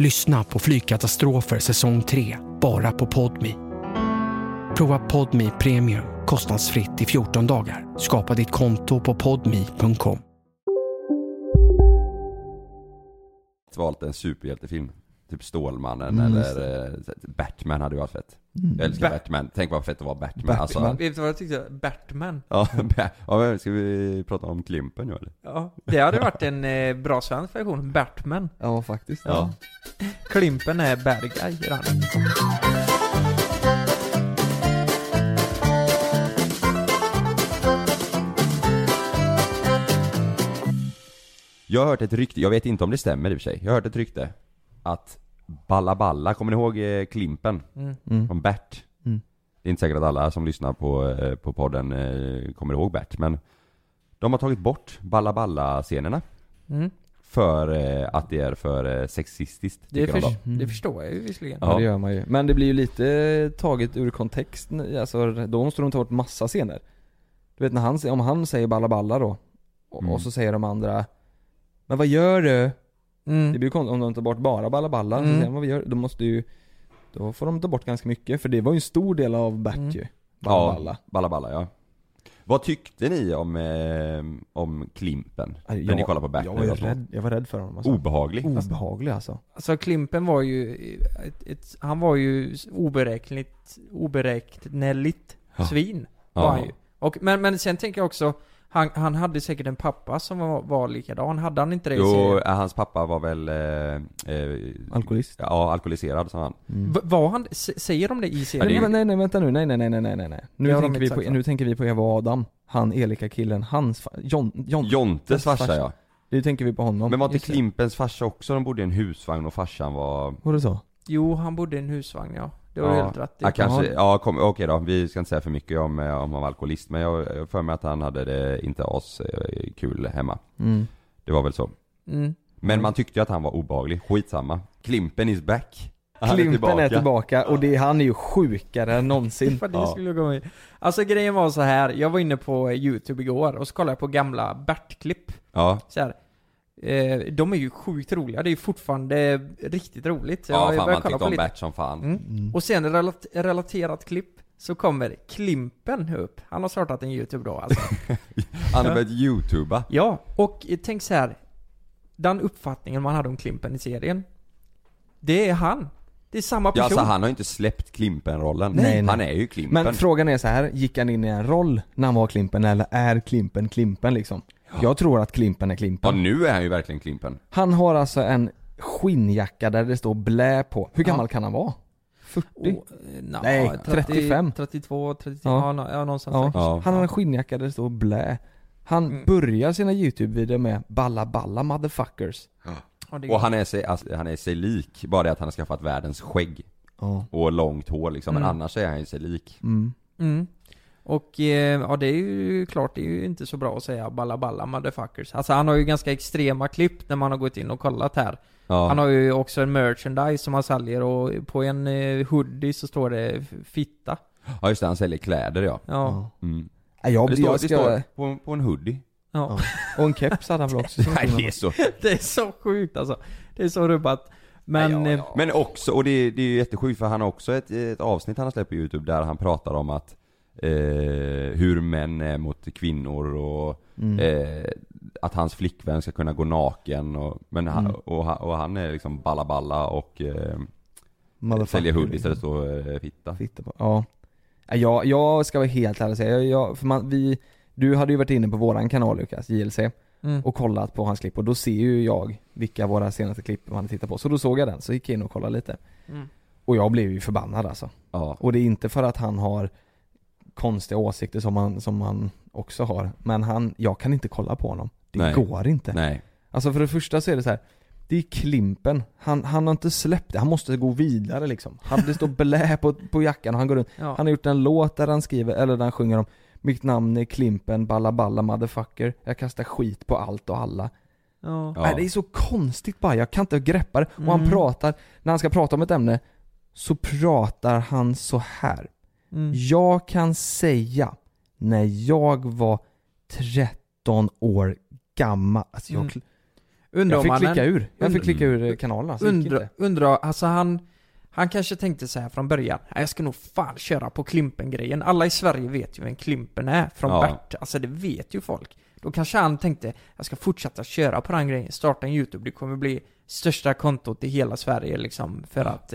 Lyssna på Flygkatastrofer säsong 3, bara på Podmi. Prova Podmi Premium, kostnadsfritt i 14 dagar. Skapa ditt konto på podmi.com. Valt en superhjältefilm, typ Stålmannen eller Batman hade varit fett. Jag älskar Batman. Tänk vad fett det var Batman. Alltså. Vet du vad jag tyckte? Batman. Ja, ska vi prata om Klimpen nu eller? Ja, det hade varit en bra svensk version. Batman. Ja, faktiskt. Ja. Klimpen är bad guy. Jag har hört ett rykte, jag vet inte om det stämmer i och för sig. Jag har hört ett rykte att Balla, kommer ni ihåg Klimpen? Om Bert. Det är inte säkert att alla som lyssnar på podden kommer ihåg Bert, men de har tagit bort Balla-Balla-scenerna för att det är för sexistiskt. Det förstår jag ju visserligen. Ja, det gör man ju. Men det blir ju lite taget ur kontext. Alltså, då måste de ta bort massa scener. Du vet, om han säger Balla-Balla då, och så säger de andra, men vad gör du? Det blir konstigt om de tar bort bara Balla-Balla. Så sen vad vi gör, då får de ta bort ganska mycket. För det var ju en stor del av Bert ju. Balla-Balla, ja. Vad tyckte ni om Klimpen? När ni kollade på Bert? Jag var rädd för honom. Alltså. Obehaglig alltså. Alltså Klimpen var ju... han var ju oberäkneligt svin. Ja. Var han ju. Men sen tänker jag också... Han hade säkert en pappa som var likadan. Hade han inte det? Jo, hans pappa var väl... alkoholist? Ja, alkoholiserad, sa han. Var han... Säger de det i serien? Ja, nej, vänta nu. Nej. Nu tänker vi på Eva och Adam. Han elika killen. Hans... Jontes farsa, ja. Nu tänker vi på honom. Men var inte Klimpens farsa också? De bodde i en husvagn och farsan var... Var det så? Jo, han bodde i en husvagn, ja. Okej då, vi ska inte säga för mycket om han var alkoholist, men jag för mig att han hade det inte oss kul hemma. Det var väl så. Men man tyckte ju att han var obehaglig. Skitsamma. Klimpen is back. Klumpen är tillbaka och det, han är ju sjukare än någonsin. Det skulle gå med. Alltså grejen var så här, jag var inne på YouTube igår och så kollade jag på gamla Bert-klipp. Ja. Så här, de är ju sjukt roliga. Det är ju fortfarande riktigt roligt. Så ja, jag fan, man tyckte om Bert som fan. Mm. Och sen relaterat klipp så kommer Klimpen upp. Han har startat en YouTube då alltså. Han har börjat YouTuba. Ja, och tänk så här, den uppfattningen man hade om Klimpen i serien, det är han. Det är samma person. Ja, så han har inte släppt Klimpen-rollen. Nej. Han är ju Klimpen. Men frågan är så här, gick han in i en roll när han var Klimpen eller är Klimpen Klimpen liksom? Ja. Jag tror att Klimpen är Klimpen. Ja, nu är han ju verkligen Klimpen. Han har alltså en skinnjacka där det står blä på. Hur gammal kan han vara? 40? Nej, 35. 32, 33. Ja, någonstans. Ja. Han har en skinnjacka där det står blä. Han börjar sina YouTube-videor med balla balla motherfuckers. Ja. Och han är sig lik, bara det att han har skaffat världens skägg och långt hår liksom, men annars är han ju sig lik. Och det är ju klart, det är ju inte så bra att säga balla balla motherfuckers. Alltså han har ju ganska extrema klipp när man har gått in och kollat här. Ja. Han har ju också en merchandise som han säljer, och på en hoodie så står det fitta. Ja just det, han säljer kläder ja. Mm. Det står på en hoodie. Ja. Och en keps hade han väl också. Det är så sjukt alltså. Det är så rubbat. Men också, och det är ju jättesjukt, för han har också ett avsnitt han har släppt på YouTube där han pratar om att hur män är mot kvinnor och att hans flickvän ska kunna gå naken och han är liksom balla balla och säljer hoodies där det står fitta på. Ja. Jag ska vara helt ärlig och säga du hade ju varit inne på våran kanal, Lukas, JLC, och kollat på hans klipp. Och då ser ju jag vilka våra senaste klipp man tittar på. Så då såg jag den, så gick jag in och kollade lite. Och jag blev ju förbannad alltså. Ja. Och det är inte för att han har konstiga åsikter som han också har. Men jag kan inte kolla på honom. Det går inte. Nej. Alltså för det första så är det så här, det är Klimpen. Han har inte släppt det. Han måste gå vidare liksom. Han det står blä på jackan och han går runt. Ja. Han har gjort en låt där han skriver, eller där han sjunger om mitt namn är Klimpen, balla balla motherfucker. Jag kastar skit på allt och alla. Ja. Nej, det är så konstigt bara. Jag kan inte greppa det. Och han pratar, när han ska prata om ett ämne så pratar han så här. Jag kan säga när jag var 13 år gammal. Alltså jag fick klicka ur kanalen. Alltså, han kanske tänkte så här från början. Jag ska nog fan köra på Klimpen-grejen. Alla i Sverige vet ju vem Klimpen är från Bert. Alltså det vet ju folk. Då kanske han tänkte, jag ska fortsätta köra på den grejen. Starta en YouTube. Det kommer bli största kontot i hela Sverige liksom. För att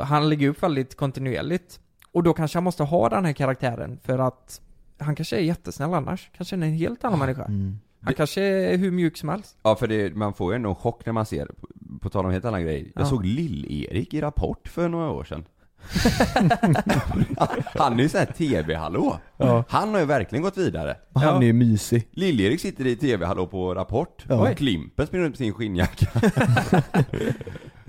han lägger upp väldigt kontinuerligt. Och då kanske han måste ha den här karaktären. För att han kanske är jättesnäll annars. Kanske är en helt annan människa. Han kanske är hur mjuk som helst. Ja, för man får ju ändå chock när man ser, på tal om helt annan grej. Jag såg Lill-Erik i Rapport för några år sedan. Han är ju så här tv-hallå. Ja. Han har ju verkligen gått vidare. Han är ju mysig. Lill-Erik sitter i tv-hallå på Rapport. Ja. Och Klimpen springer runt på sin skinnjacka.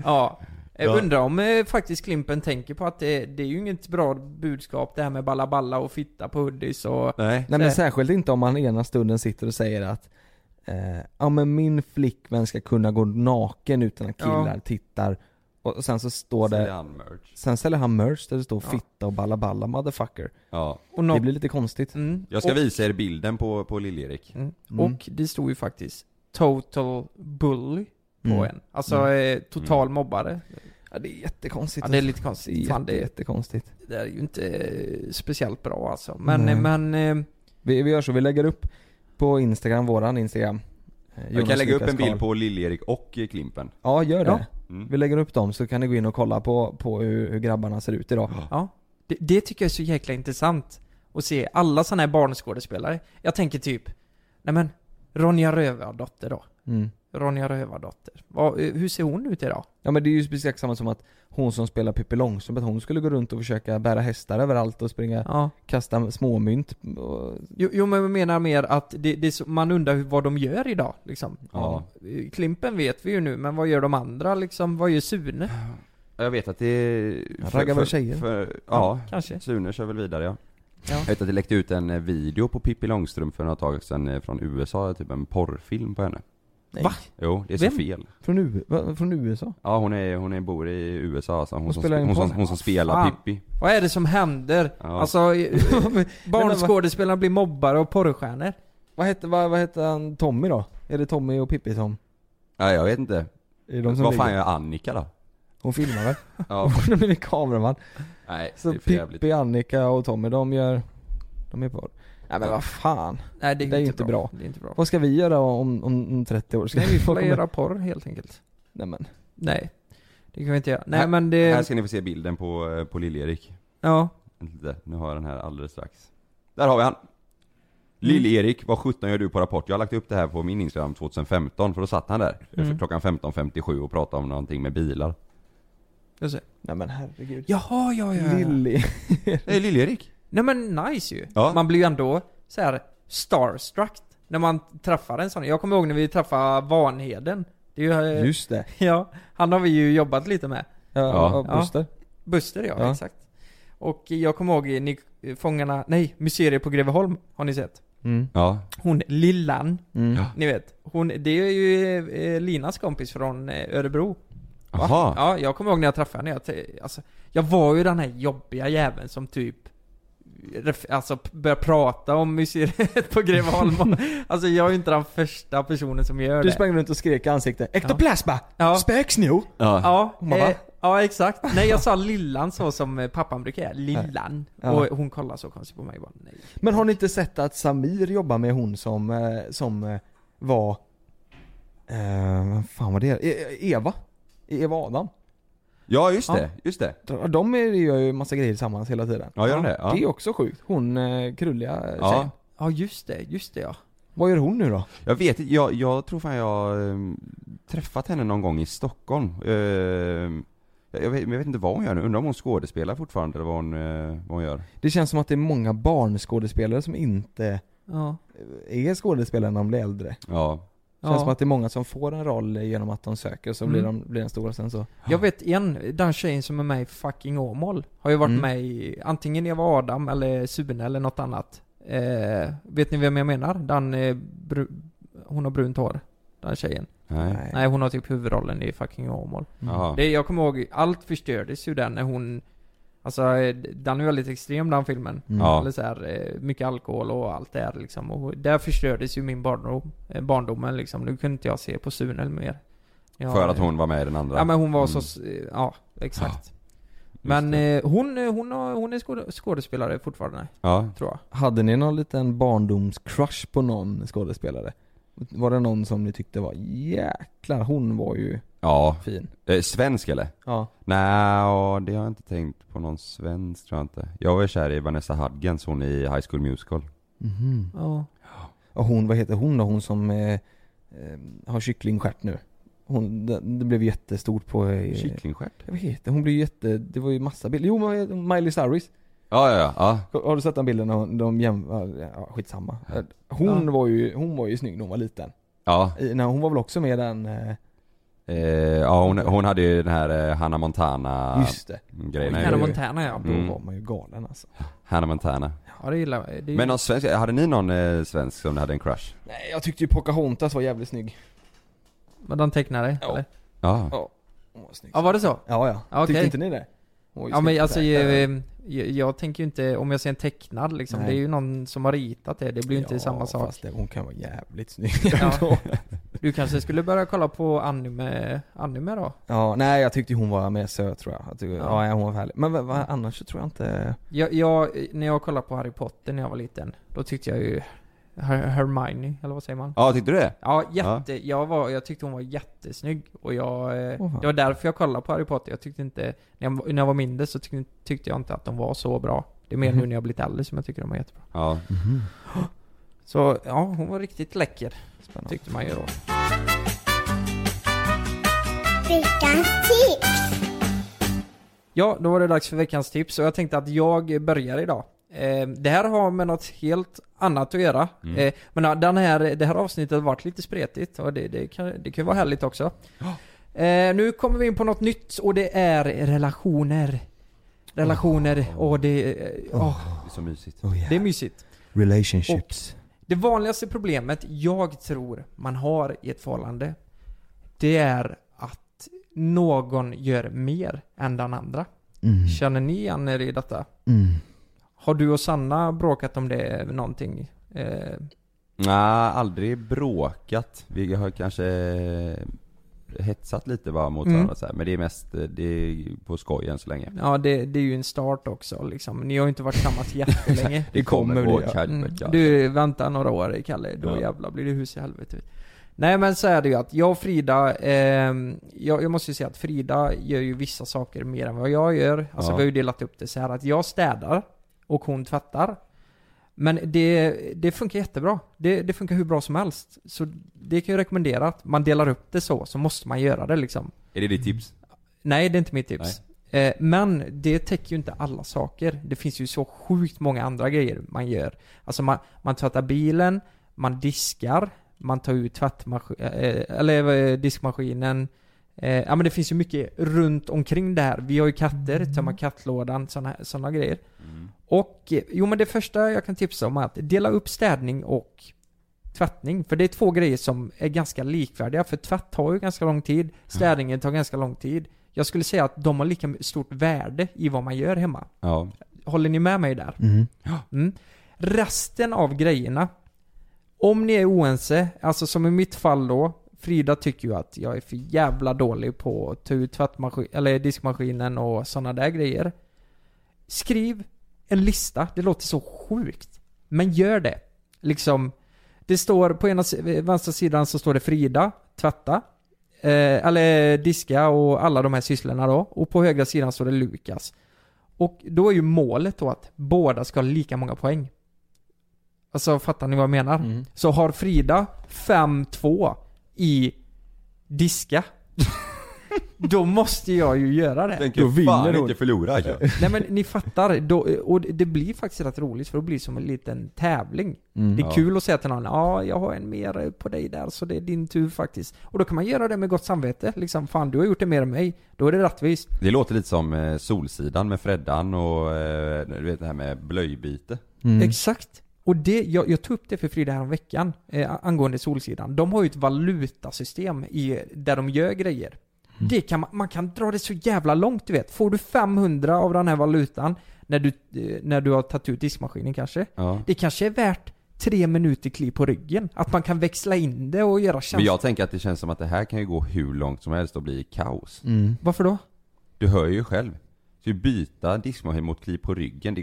Ja. Jag undrar om faktiskt Klimpen tänker på att det är ju inget bra budskap det här med balla balla och fitta på hoodies och... Nej, men särskilt inte om man ena stunden sitter och säger att men min flickvän ska kunna gå naken utan att killar tittar, och sen så står det... Sen säljer han merch där det står fitta och balla balla motherfucker. Ja. Och det blir lite konstigt. Jag ska visa er bilden på Lill-Erik. Och det står ju faktiskt total bully på en. Alltså total mobbare. Ja, det är jättekonstigt. Ja, det är lite konstigt. Fan, det är jättekonstigt. Det är ju inte speciellt bra alltså. Men vi gör så, vi lägger upp på Instagram, våran Instagram. Vi kan lägga upp en bild på Lill-Erik och Klimpen. Ja, gör det. Ja. Vi lägger upp dem så kan ni gå in och kolla på hur grabbarna ser ut idag. Ja. Det tycker jag är så jäkla intressant att se alla såna här barnskådespelare. Jag tänker typ, nej men Ronja Rövardotter då. Ronja Rövardotter. Hur ser hon ut idag? Ja, men det är ju speciellt samma som att hon som spelar Pippi Långstrump, att hon skulle gå runt och försöka bära hästar överallt och springa, kasta småmynt. Jo, men jag menar mer att man undrar vad de gör idag liksom. Ja. Klimpen vet vi ju nu, men vad gör de andra liksom? Vad gör Sune? Jag vet att det är raggar väl tjejer. Kanske. Sune kör väl vidare, Jag vet att det läckte ut en video på Pippi Långstrump för några tag sedan från USA, typ en porrfilm på henne. Nej. Va? Jo, det är så fel. Från USA? Ja, hon bor i USA. Alltså. Hon som spelar Pippi. Vad är det som händer? Ja. Alltså, barnskådespelarna blir mobbare och porrstjärnor. Vad heter han? Tommy då? Är det Tommy och Pippi som? Ja, jag vet inte. Vad fan är Annika då? Hon filmar väl? Ja. Hon är kameraman. Nej, så det är för jävligt. Pippi, Annika och Tommy, de är på. Nej, men vad fan. Nej, det är ju inte bra. Det är inte bra. Vad ska vi göra om 30 år? Ska vi få göra porr helt enkelt? Nej, men. Nej. Det kan vi inte göra. Nej, men det... Här ska ni få se bilden på Lill-Erik. Ja. Nu har jag den här alldeles strax. Där har vi han. Lill-Erik, vad 17 gör du på Rapport? Jag har lagt upp det här på min Instagram 2015. För då satt han där klockan 15.57 och pratade om någonting med bilar. Jag ser. Nej, men herregud. Jaha, ja. Lill-Erik. Nej, men nice ju. Ja. Man blir ju ändå så här starstruck när man träffar en sån. Jag kommer ihåg när vi träffade Vanheden. Det är ju, just det. Ja, han har vi ju jobbat lite med. Ja. Buster, ja, exakt. Och jag kommer ihåg Mysteriet på Greveholm, har ni sett? Mm. Ja. Hon Lillan, ni vet. Det är ju Linas kompis från Örebro. Aha. Ja, jag kommer ihåg när jag träffade henne. Jag var ju den här jobbiga jäveln som typ börja prata om mysteriet på Greveholm. Alltså jag är ju inte den första personen som gör det. Du sprang runt och skrek i ansiktet. Ektoplasma! Ja. Spöksnio! Ja, exakt. Nej, jag sa Lillan så som pappan brukar göra. Lillan. Ja. Och hon kollar så konstigt på mig. Bara, nej. Men har ni inte sett att Samir jobbar med hon som var... fan var det? Eva Adam. Ja, just det. Ja. Just det. De gör ju massa grejer tillsammans hela tiden. Ja, gör de det? Ja. Det är också sjukt. Hon krulliga tjejen. Ja, just det, ja. Vad gör hon nu då? Jag vet inte. Jag tror fan jag träffat henne någon gång i Stockholm. Jag vet inte vad hon gör nu. Undrar om hon skådespelar fortfarande eller vad hon gör. Det känns som att det är många barnskådespelare som inte är skådespelare när de blir äldre. Ja. Det känns som att det är många som får en roll genom att de söker, så blir den stora sen så. Jag vet den tjejen som är med i fucking Åmål har ju varit med i antingen Eva Adam eller Sune eller något annat. Vet ni vem jag menar? Hon har brunt hår, den tjejen. Nej, hon har typ huvudrollen i fucking Åmål. Mm. Jag kommer ihåg, allt förstördes ju där när hon... Alltså, den är väldigt extrem den filmen. Mm. Ja. Eller så här, mycket alkohol och allt det här liksom. Och där förstördes ju min barndomen liksom. Nu kunde inte jag se på Sune eller mer. För att hon var med i den andra. Ja, men hon var så... Ja, exakt. Ja. Men hon är skådespelare fortfarande, ja, tror jag. Hade ni någon liten barndomscrush på någon skådespelare? Var det någon som ni tyckte var jäklar, hon var ju... Ja, fin. Svensk eller? Ja. Nej, det har jag inte tänkt på någon svensk, tror jag inte. Jag var kär i Vanessa Hudgens, hon i High School Musical. Mhm. Ja. Och hon, vad heter hon då? Hon som har kycklingstjärt nu. Hon, det blev jättestort på... kycklingstjärt? Jag vet inte, hon blev det var ju massa bilder. Jo, Miley Cyrus. Ja. Har du sett den bilden? Skitsamma. Hon var ju snygg när hon var liten. Ja. Nej, hon var väl också med den... hon hade ju den här Hannah Montana. Just det. Hannah Montana, ja. Då var man ju galen alltså. Hannah Montana. Ja, det gillar jag. Men någon svensk, hade ni någon svensk som hade en crush? Nej, jag tyckte ju Pocahontas var jävligt snygg. Men den tecknade, eller? Ja. Hon var snygg. Ja, var det så? Ja. Tyckte inte ni det? Ja, men alltså jag tänker ju inte om jag ser en tecknad liksom. Nej. Det är ju någon som har ritat det. Det blir ju inte samma sak. Fast hon kan vara jävligt snygg. Ja. Du kanske skulle börja kolla på anime då? Ja, nej, jag tyckte hon var mer söt, tror jag. Hon var härlig. Men annars så tror jag inte... När jag kollade på Harry Potter när jag var liten, då tyckte jag ju Hermione, eller vad säger man? Ja, tyckte du det? Ja, jag tyckte hon var jättesnygg. Och det var därför jag kollade på Harry Potter. Jag tyckte inte, när jag var mindre så tyckte jag inte att de var så bra. Det är mer nu när jag blivit äldre som jag tycker de var jättebra. Ja. Mm-hmm. Så ja, hon var riktigt läcker. Spännande. Tyckte man ju då. Veckans tips! Ja, då var det dags för veckans tips. Och jag tänkte att jag börjar idag. Det här har med något helt annat att göra. Men det här avsnittet har varit lite spretigt. Och det kan vara härligt också. Nu kommer vi in på något nytt. Och det är relationer. Och det är så mysigt. Det är mysigt. Relationships. Och Det vanligaste problemet jag tror man har i ett förhållande, det är att någon gör mer än den andra. Mm. Känner ni igen er i detta? Mm. Har du och Sanna bråkat om det någonting? Nej, aldrig bråkat. Vi har kanske hetsat lite bara mot varandra så här. Men det är mest det är på skojen så länge. Ja, det är ju en start också liksom. Ni har ju inte varit tillsammans jättelänge. Det kommer det. Du väntar några år, Kalle. Då jävlar blir det hus i helvete. Nej, men så är det ju att jag och Frida jag måste ju säga att Frida gör ju vissa saker mer än vad jag gör. Alltså vi har ju delat upp det så här att jag städar och hon tvättar. Men det funkar jättebra. Det funkar hur bra som helst. Så det kan jag rekommendera att man delar upp det så måste man göra det liksom. Är det ditt tips? Nej, det är inte mitt tips. Men det täcker ju inte alla saker. Det finns ju så sjukt många andra grejer man gör. Alltså man tvättar bilen, man diskar, man tar ut diskmaskinen. Ja, men det finns ju mycket runt omkring det här. Vi har ju katter, tömma kattlådan, såna grejer. Mm. Och men det första jag kan tipsa om är att dela upp städning och tvättning. För det är två grejer som är ganska likvärdiga. För tvätt tar ju ganska lång tid. Städningen tar ganska lång tid. Jag skulle säga att de har lika stort värde i vad man gör hemma. Ja. Håller ni med mig där? Mm. Mm. Resten av grejerna, om ni är oense, alltså som i mitt fall då, Frida tycker ju att jag är för jävla dålig på att ta ut diskmaskinen och sådana där grejer. Skriv en lista. Det låter så sjukt. Men gör det. Liksom, det står på ena vänstra sidan så står det Frida, tvätta. Eller diska och alla de här sysslorna då. Och på högra sidan står det Lukas. Och då är ju målet då att båda ska ha lika många poäng. Alltså fattar ni vad jag menar? Mm. Så har Frida 5-2 i diska då måste jag ju göra det. Tänker, då vinner du inte förlora. Nej, men ni fattar då, och det blir faktiskt rätt roligt för det blir som en liten tävling. Det är kul att säga till någon, jag har en mer på dig där så det är din tur faktiskt. Och då kan man göra det med gott samvete liksom, fan du har gjort det mer än mig, då är det rättvist. Det låter lite som Solsidan med Freddan och du vet det här med blöjbyte. Exakt. Och jag tog upp det för Frida här om veckan angående Solsidan. De har ju ett valutasystem där de gör grejer. Det kan man kan dra det så jävla långt, du vet. Får du 500 av den här valutan när du har tagit ut diskmaskinen kanske. Ja. Det kanske är värt 3 minuter klipp på ryggen. Att man kan växla in det och göra tjänster. Men jag tänker att det känns som att det här kan ju gå hur långt som helst och bli kaos. Mm. Varför då? Du hör ju själv. Så byta diskmaskin mot klipp på ryggen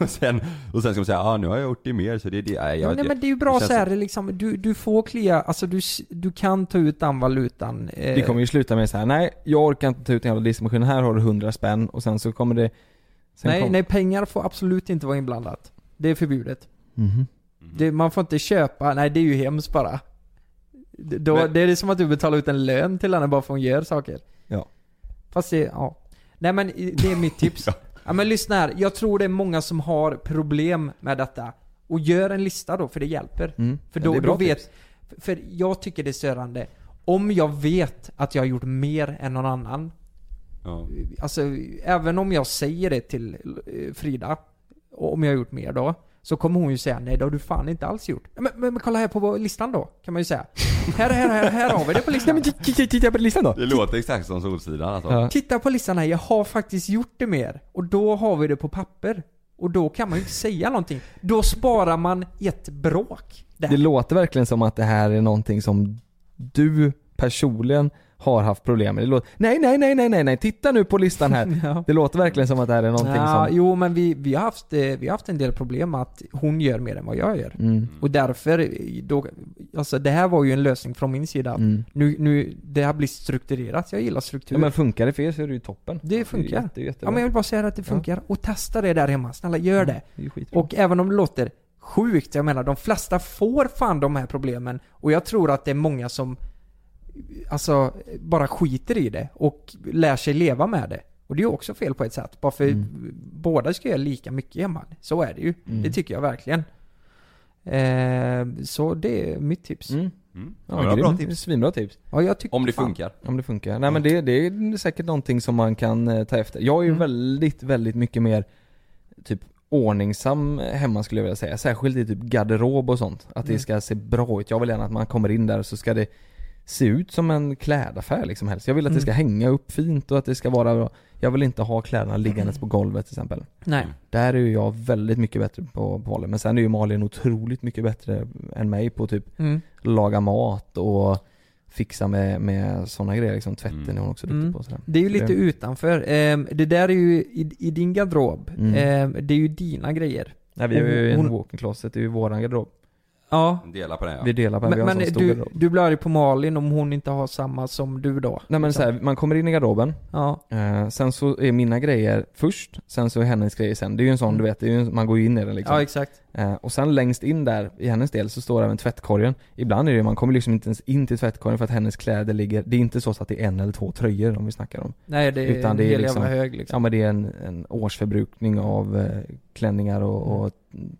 och sen ska man säga nu har jag gjort det mer så det är det. Men det är ju bra så här liksom, du får klia, alltså du kan ta ut den valutan. Det kommer ju sluta med så här, nej jag orkar inte ta ut den här diskmaskinen, här har du 100 spänn och sen så kommer det. Nej, pengar får absolut inte vara inblandat. Det är förbjudet. Mm-hmm. Det, man får inte köpa, nej det är ju hemskt bara. Det är det som att du betalar ut en lön till henne bara för att hon gör saker. Ja. Fast det, nej men det är mitt tips. Ja, men lyssna här, jag tror det är många som har problem med detta och gör en lista då för det hjälper. För då, då vet, för jag tycker det är störande om jag vet att jag har gjort mer än någon annan. Ja. Alltså även om jag säger det till Frida om jag har gjort mer då så kommer hon ju säga nej då har du fan inte alls gjort. Men kolla här på listan då kan man ju säga. Här har vi det på listan. Men titta på listan då. Det låter exakt som Solsidan alltså. Ja. Titta på listan här. Jag har faktiskt gjort det mer. Och då har vi det på papper. Och då kan man ju inte säga någonting. Då sparar man ett bråk. Där. Det låter verkligen som att det här är någonting som du personligen har haft problem med. Det låter, nej. Titta nu på listan här. Ja. Det låter verkligen som att det här är någonting som... Jo, men vi har haft en del problem med att hon gör mer än vad jag gör. Mm. Och därför, då, alltså det här var ju en lösning från min sida. Mm. Nu, det här blir strukturerat. Jag gillar struktur. Ja, men funkar det för er så är det ju toppen. Det funkar. Det är jättebra. Ja, men jag vill bara säga att det funkar. Ja. Och testa det där hemma. Snälla, gör det. Det och även om det låter sjukt, jag menar, de flesta får fan de här problemen. Och jag tror att det är många som alltså bara skiter i det och lär sig leva med det och det är också fel på ett sätt bara för båda ska göra lika mycket hemma, så är det ju, det tycker jag verkligen. Så det är mitt tips. Bra tips, svinbra tips. Ja, jag tycker om det funkar. Nej, men det är säkert någonting som man kan ta efter. Jag är ju väldigt mycket mer typ ordningsam hemma skulle jag vilja säga. Särskilt i typ garderob och sånt. Att det ska se bra ut. Jag vill gärna att man kommer in där så ska det se ut som en klädaffär liksom helst. Jag vill att det ska hänga upp fint och att det ska vara bra. Jag vill inte ha kläderna liggandes på golvet till exempel. Nej. Där är ju jag väldigt mycket bättre på hållet. Men sen är ju Malin otroligt mycket bättre än mig på typ laga mat och fixa med sådana grejer liksom. Tvätten är hon också duktig på. Sådär. Det är ju lite utanför. Det där är ju i din garderob. Det är ju dina grejer. Nej, vi har ju en walk-in closet. Det är ju våran garderob. Ja. Dela på det, ja. Vi delar på det. Men du blir arg på Malin om hon inte har samma som du då. Nej, men så här, man kommer in i garderoben. Ja. Sen så är mina grejer först. Sen så är hennes grejer sen. Det är ju en sån, du vet, det är ju, man går in i den liksom. Ja, exakt. Och sen längst in där i hennes del så står även tvättkorgen. Ibland är det man kommer liksom inte ens in till tvättkorgen för att hennes kläder ligger. Det är inte så att det är en eller två tröjor om vi snackar om. Nej, det är, utan det är liksom, hög liksom. Ja, men det är en årsförbrukning av klänningar och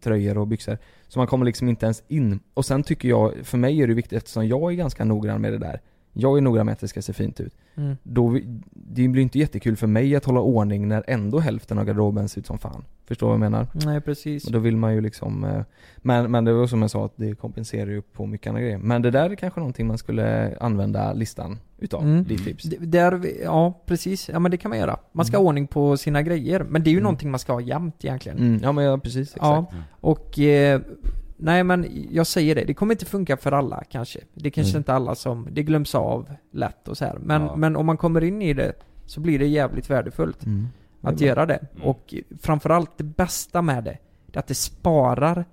tröjor och byxor. Så man kommer liksom inte ens in. Och sen tycker jag, för mig är det viktigt eftersom jag är ganska noggrann med det där. Jag är noggrann med att det ska se fint ut. Då, det blir inte jättekul för mig att hålla ordning när ändå hälften av garderoben ser ut som fan. Förstår vad jag menar? Nej, precis. Och då vill man ju liksom... Men det var som jag sa att det kompenserar ju på mycket andra grejer. Men det där är kanske någonting man skulle använda listan utav. Ditt tips. Ja, precis. Ja, men det kan man göra. Man ska ha ordning på sina grejer. Men det är ju någonting man ska ha jämnt egentligen. Ja, men ja, precis. Exakt. Ja. Och... nej, men jag säger det. Det kommer inte funka för alla kanske. Det kanske inte alla som... Det glöms av lätt och så här. Men om man kommer in i det så blir det jävligt värdefullt att göra det. Och framförallt det bästa med det är att det sparar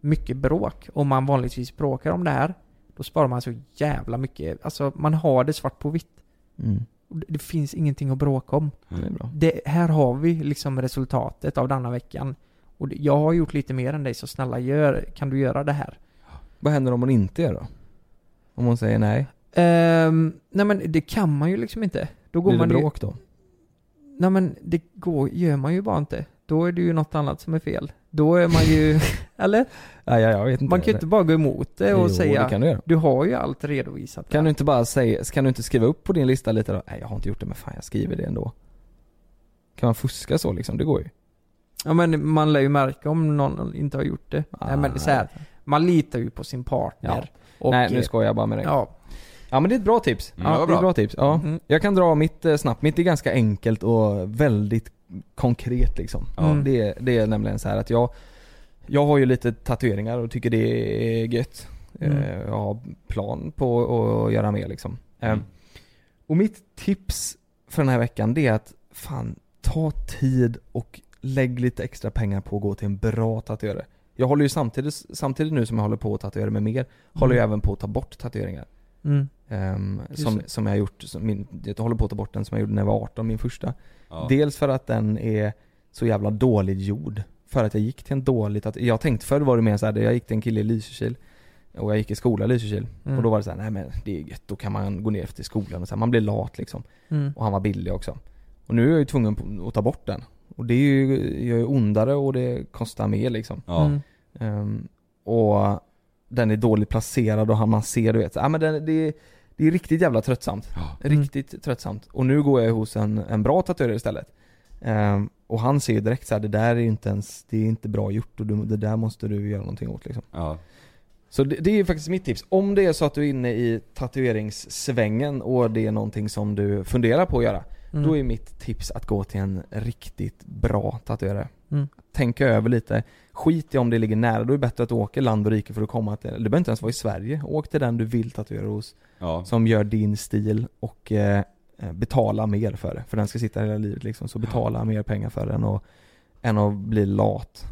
mycket bråk. Om man vanligtvis bråkar om det här, då sparar man så jävla mycket. Alltså man har det svart på vitt. Det finns ingenting att bråka om. Det är bra. Här har vi liksom resultatet av denna veckan. Och jag har gjort lite mer än dig, så snälla kan du göra det här? Vad händer om hon inte gör då? Om hon säger nej? Nej, men det kan man ju liksom inte. Då går man bråk då? Nej, men det gör man ju bara inte. Då är det ju något annat som är fel. Då är man ju... eller? Ja, jag vet inte. Man kan ju inte bara gå emot det och säga... Det du har ju allt redovisat. Kan du inte bara säga... Kan du inte skriva upp på din lista lite då? Nej, jag har inte gjort det, men fan jag skriver det ändå. Kan man fuska så liksom? Det går ju. Ja, men man lär ju märka om någon inte har gjort det. Nej, men så här, man litar ju på sin partner. Ja. Och nej, nu skojar jag bara med dig. Ja, men det är ett bra tips. Det är ett bra tips. Ja. Jag kan dra mitt snabbt. Mitt är ganska enkelt och väldigt konkret liksom. Ja, det är nämligen så här att jag har ju lite tatueringar och tycker det är gött. Jag har plan på att göra mer liksom. Och mitt tips för den här veckan, det är att fan, ta tid och lägg lite extra pengar på att gå till en bra tatuerare. Jag håller ju samtidigt nu som jag håller på att tatuera med mer, håller jag även på att ta bort tatueringar. Som jag har gjort, jag håller på att ta bort den som jag gjorde när jag var 18, min första. Dels för att den är så jävla dåligt gjord. För att jag gick till en dåligt... Jag tänkte förr var det mer så här, jag gick till en kille i Lysekil och jag gick i skola i Lysekil. Och då var det så här, nej men det är gött, då kan man gå ner till skolan och så här, man blir lat liksom. Och han var billig också. Och nu är jag ju tvungen att ta bort den. Och det är ju, jag är ondare och det kostar mer liksom. Och den är dåligt placerad och man ser, du vet. Men det är riktigt jävla tröttsamt. Riktigt tröttsamt. Och nu går jag hos en bra tatuerare istället. Och han ser ju direkt så här, det där är inte ens, det är inte bra gjort och det där måste du göra någonting åt liksom. Så det är ju faktiskt mitt tips. Om det är så att du är inne i tatueringssvängen och det är någonting som du funderar på att göra, då är mitt tips att gå till en riktigt bra tatuerare. Tänka över lite. Skit i om det ligger nära. Då är det bättre att åka land och rike för att komma till... Du behöver inte ens vara i Sverige. Åk till den du vill tatuera hos. Som gör din stil och betala mer för det. För den ska sitta hela livet liksom. Så betala mer pengar för den än att bli lat.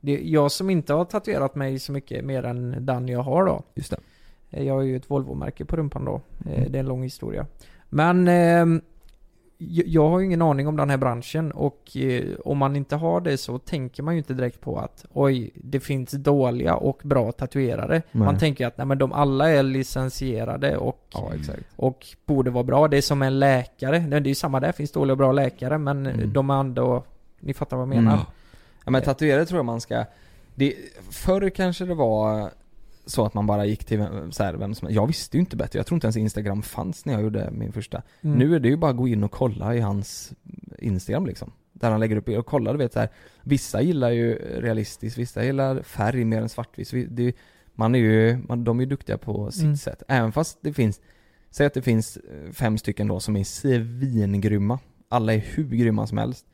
Det är jag som inte har tatuerat mig så mycket mer än den jag har då. Just det. Jag har ju ett Volvo-märke på rumpan då. Det är en lång historia. Men... jag har ju ingen aning om den här branschen och om man inte har det så tänker man ju inte direkt på att oj, det finns dåliga och bra tatuerare. Nej. Man tänker att nej, men de alla är licensierade och borde vara bra. Det är som en läkare. Det är ju samma där, finns dåliga och bra läkare, men de ändå, ni fattar vad jag menar. Ja, men tatuerare tror jag man ska... förr kanske det var så att man bara gick till så här, vem som... Jag visste ju inte bättre. Jag tror inte ens Instagram fanns när jag gjorde min första. Nu är det ju bara att gå in och kolla i hans Instagram liksom. där han lägger upp och kollar, du vet så här, vissa gillar ju realistiskt, vissa gillar färg mer än svartvis. De är ju duktiga på sitt sätt. Även fast det finns, säg att det finns 5 stycken då som är svingrymma. Alla är hur grymma som helst.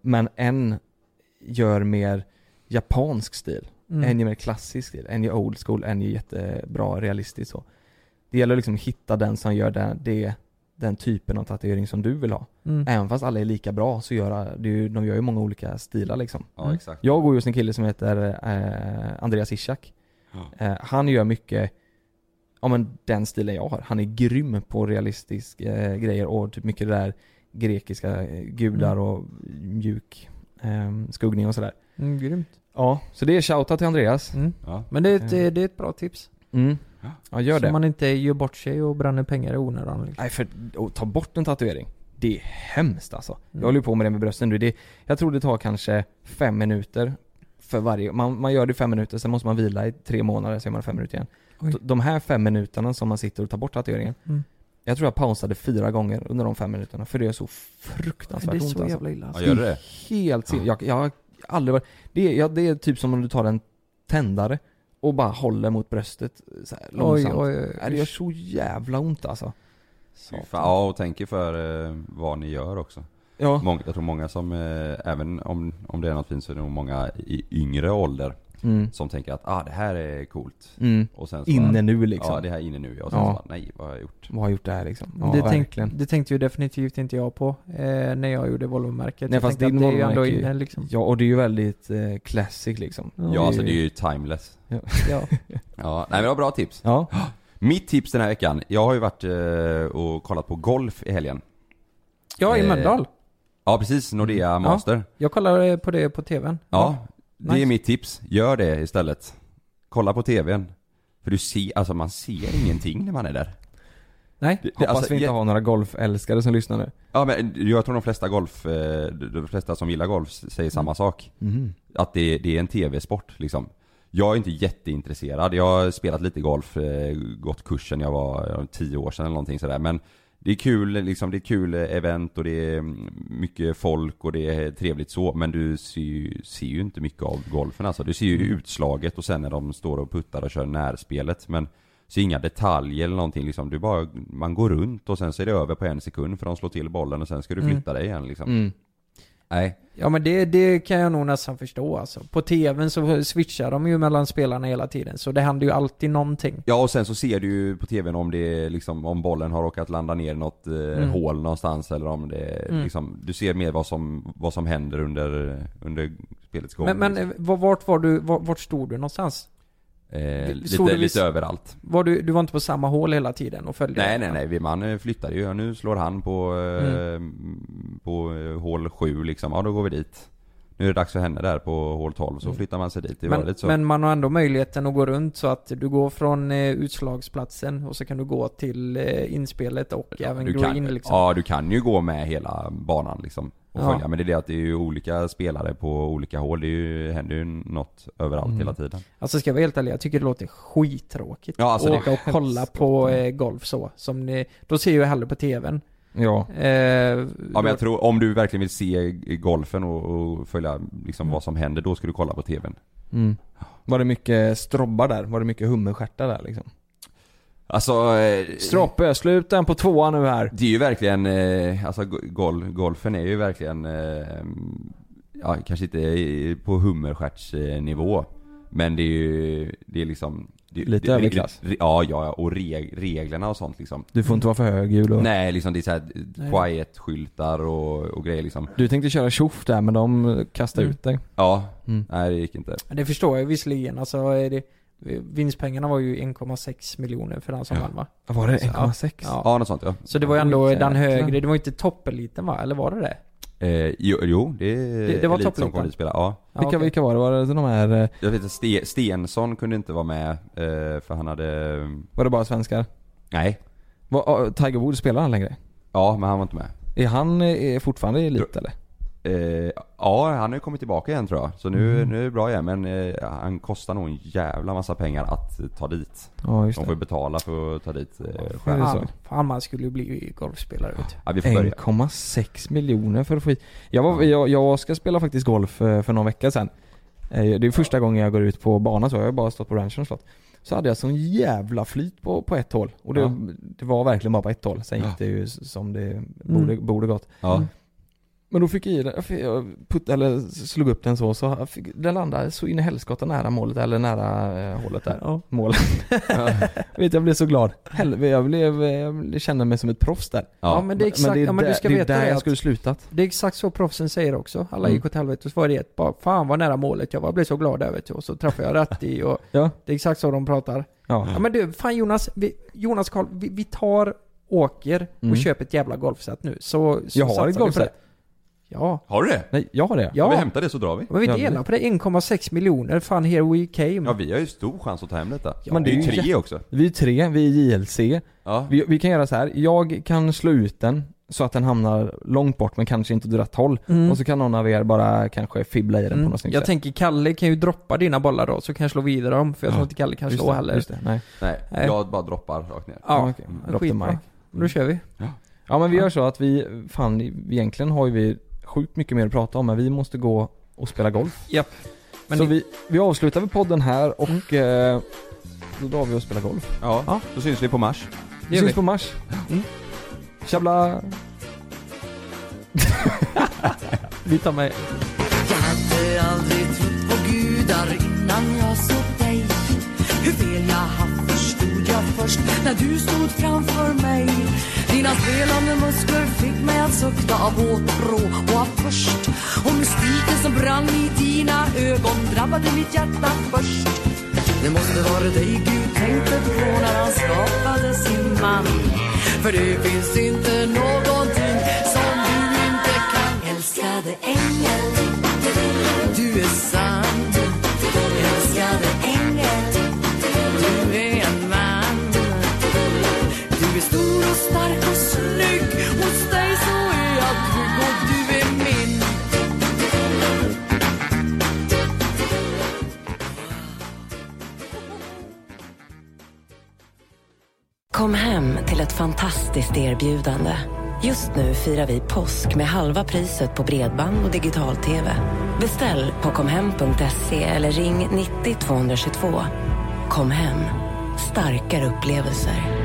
Men en gör mer japansk stil. En gör mer klassisk stil. En gör old school. En gör jättebra realistiskt. Så. Det gäller liksom att hitta den som gör den typen av tatuering som du vill ha. Även fast alla är lika bra så de gör ju många olika stilar liksom. Ja, exakt. Jag går just en kille som heter Andreas Ischak. Ja. Han gör mycket men den stilen jag har. Han är grym på realistiska grejer och typ mycket det där grekiska gudar och mjuk skuggning och sådär. Grymt. Ja, så det är shoutout till Andreas. Ja. Men det är ett bra tips. Ja, gör så det. Man inte gör bort sig och bränner pengar i onödan. Liksom. Nej, för att ta bort en tatuering, det är hemskt alltså. Jag håller på med det med brösten nu. Jag tror det tar kanske 5 minuter för varje. Man gör det i 5 minuter, sen måste man vila i 3 månader, så är man 5 minuter igen. Oj. De här 5 minuterna som man sitter och tar bort tatueringen, jag tror jag pausade 4 gånger under de 5 minuterna, för det är så fruktansvärt ont. Det är så jävla illa. Alltså. Ja, det är helt sinnigt. Jag har aldrig varit... Det är typ som om du tar en tändare och bara håller mot bröstet så här långsamt. Oj. Det gör så jävla ont alltså. Ja, och tänk för vad ni gör också. Ja. Jag tror många som, även om det är något fint, så är det nog många i yngre ålder som tänker att det här är coolt. Och sen så inne bara, nu liksom. Ja, det här inne nu. Och sen så bara, nej, vad har jag gjort? Vad har jag gjort där liksom? Ja, det tänkte ju definitivt inte jag på när jag gjorde Volvo-märket. Nej, jag fast det är ju ändå inne liksom. Ja, och det är ju väldigt classic liksom. Ja, alltså det är ju timeless. Ja. Nej, men det var bra tips. Ja. Mitt tips den här veckan, jag har ju varit och kollat på golf i helgen. Ja, i Mölndal. Ja, precis. Nordea Master. Ja, jag kollar på det på tvn. Ja, det är mitt tips. Gör det istället. Kolla på tvn. För man ser ingenting när man är där. Nej, hoppas vi inte har några golfälskare som lyssnar nu. Ja, men jag tror de flesta som gillar golf säger samma sak. Att det är en tv-sport liksom. Jag är inte jätteintresserad. Jag har spelat lite golf, gått kursen när jag var 10 år sedan eller någonting sådär, men det är kul liksom, det är kul event och det är mycket folk och det är trevligt så, men du ser ju inte mycket av golfen alltså. Du ser ju utslaget och sen när de står och puttar och kör närspelet, men så inga detaljer eller någonting liksom. Du bara, man går runt och sen så är det över på 1 sekund för de slår till bollen och sen ska du flytta dig igen liksom. Nej. Ja, men det kan jag nog nästan förstå alltså. På tvn så switchar de ju mellan spelarna hela tiden, så det händer ju alltid någonting. Ja, och sen så ser du ju på tvn om det liksom, om bollen har råkat landa ner i något hål någonstans, eller om det liksom, du ser mer vad som händer under spelets gång. Men liksom. vart stod du någonstans? Lite överallt. Du var inte på samma hål hela tiden och följde? Nej, man flyttar ju. Nu slår han på hål 7 liksom. Ja, då går vi dit. Nu är det dags för henne där på hål 12, så flyttar man sig dit. Men man har ändå möjligheten att gå runt, så att du går från utslagsplatsen och så kan du gå till inspelet och även gå in liksom. Ja, du kan ju gå med hela banan liksom. Men det är att det är ju olika spelare på olika hål. Det händer ju något överallt hela tiden. Alltså, ska jag vara helt ärlig, jag tycker det låter skittråkigt att åka och kolla på golf så. Som då ser jag hellre på tvn. Ja. Men jag tror, om du verkligen vill se golfen och följa liksom vad som händer, då ska du kolla på tvn. Var det mycket strobbar där? Var det mycket hummerstjärtar där liksom? Alltså, Stroppe, sluten på 2 nu här. Det är ju verkligen alltså, golfen är ju verkligen kanske inte på hummerstjärtsnivå, men det är ju liksom lite överklass. Ja, och reglerna och sånt liksom. Du får inte vara för högljudd. Nej, liksom, det är så här quiet-skyltar och grejer liksom. Du tänkte köra tjoff där, men de kastade ut dig. Ja, nej, det gick inte. Det förstår jag visserligen. Alltså, är det... vinstpengarna var ju 1,6 miljoner för den som vann, va? Var det 1,6? Ja, något sånt, ja. Så det var ju ändå den högre, det var inte toppeliten, va? Eller var det det? Jo, det var toppeliten. Ja. Vilka var det? Var det de här... Jag vet inte, Stensson kunde inte vara med för han hade... Var det bara svenskar? Nej. Tiger Woods, spelade han längre? Ja, men han var inte med. Är han fortfarande elit eller? Ja, han har ju kommit tillbaka igen tror jag. Så nu är det bra igen. Men han kostar nog en jävla massa pengar att ta dit. Ja, just det. De får betala för att ta dit själv. Fan, man skulle ju bli golfspelare. Ja, 1,6 miljoner för att få hit. Jag ska spela faktiskt golf för någon vecka sedan. Det är första gången jag går ut på banan, så jag har bara stått på ranchen och slått. Så hade jag sån jävla flyt på ett hål. Och det var verkligen bara på ett hål. Sen gick det ju som det borde gått. Ja. Men då fick jag i den, slog upp den så den landade så in i helskotta nära målet, eller nära hålet där. Ja. Målet. Vet, jag blev så glad. Jag kände mig som ett proffs där. Ja, men det är exakt, du ska veta där jag skulle slutat. Det är exakt så proffsen säger också. Alla gick åt helvete och så var det ett bara, fan vad nära målet, jag blev så glad över det och så träffade jag rätt i och det är exakt så de pratar. Ja. Ja, men du, fan Jonas Karl, vi tar åker och köper ett jävla golfset nu. Så jag har ett golfset. Ja. Har du det? Nej, jag har det. Ja. Vi hämtar det så drar vi. Men vi delar på det. 1,6 miljoner. Fan, here we came. Ja, vi har ju stor chans att ta hem detta. Ja, men det är ju tre också. Vi är tre. Vi är JLC. Ja. Vi kan göra så här. Jag kan slå ut den så att den hamnar långt bort men kanske inte åt rätt håll. Mm. Och så kan någon av er bara kanske fibbla i den på något sätt. Jag tänker Kalle kan ju droppa dina bollar då så kan jag slå vidare dem. För jag tror inte Kalle kan slå heller. Just det. Nej. Jag bara droppar rakt ner. Ja, okej. Droppar. Då kör vi. Ja. Ja, men vi gör så att egentligen har ju vi sjukt mycket mer att prata om, men vi måste gå och spela golf. Japp. Men så vi avslutar med podden här och då drar vi och spelar golf. Ja, då syns vi på Mars. Vi syns på Mars. Tjabla! Vi tar med. Jag hade aldrig trott på gudar innan jag såg dig. Hur fel jag haft förstod jag först när du stod framför mig. Dina spelande muskler fick mig att sukta av åtrå och av först. Och mystiken som brann i dina ögon drabbade mitt hjärta först. Det måste vara dig Gud tänkte på när han skapade sin man. För det finns inte någonting som du inte kan. Älskade ängel, du är sann. Älskade ängel, du är en man. Du är stor och stark och snygg. Hos dig så är jag trygg och du är min. Kom hem till ett fantastiskt erbjudande. Just nu firar vi påsk med halva priset på bredband och digital tv. Beställ på komhem.se eller ring 90 222. Kom hem. Starkare upplevelser.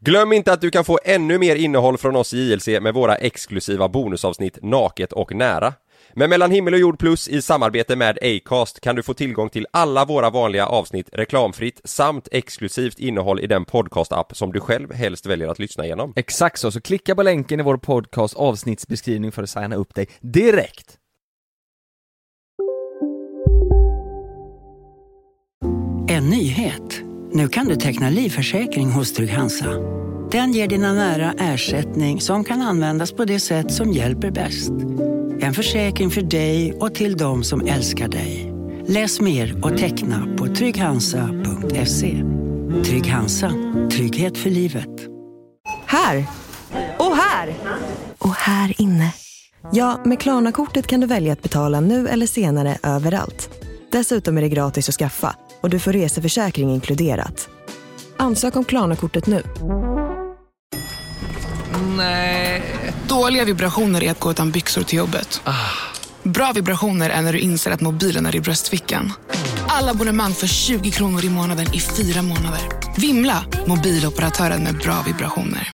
Glöm inte att du kan få ännu mer innehåll från oss i JLC med våra exklusiva bonusavsnitt Naket och nära. Med Mellan himmel och jord plus i samarbete med Acast kan du få tillgång till alla våra vanliga avsnitt reklamfritt samt exklusivt innehåll i den podcast-app som du själv helst väljer att lyssna igenom. Exakt så klicka på länken i vår podcast avsnittsbeskrivning för att signa upp dig direkt. En nyhet. Nu kan du teckna livförsäkring hos Trygg Hansa. Den ger dina nära ersättning som kan användas på det sätt som hjälper bäst. En försäkring för dig och till de som älskar dig. Läs mer och teckna på trygghansa.se. Trygg Hansa. Trygghet för livet. Här. Och här. Och här inne. Ja, med Klarna-kortet kan du välja att betala nu eller senare överallt. Dessutom är det gratis att skaffa och du får reseförsäkring inkluderat. Ansök om Klarna-kortet nu. Nej. Dåliga vibrationer är att gå utan byxor till jobbet. Bra vibrationer är när du inser att mobilen är i bröstfickan. Alla abonnemang för 20 kronor i månaden i 4 månader. Vimla, mobiloperatören med bra vibrationer.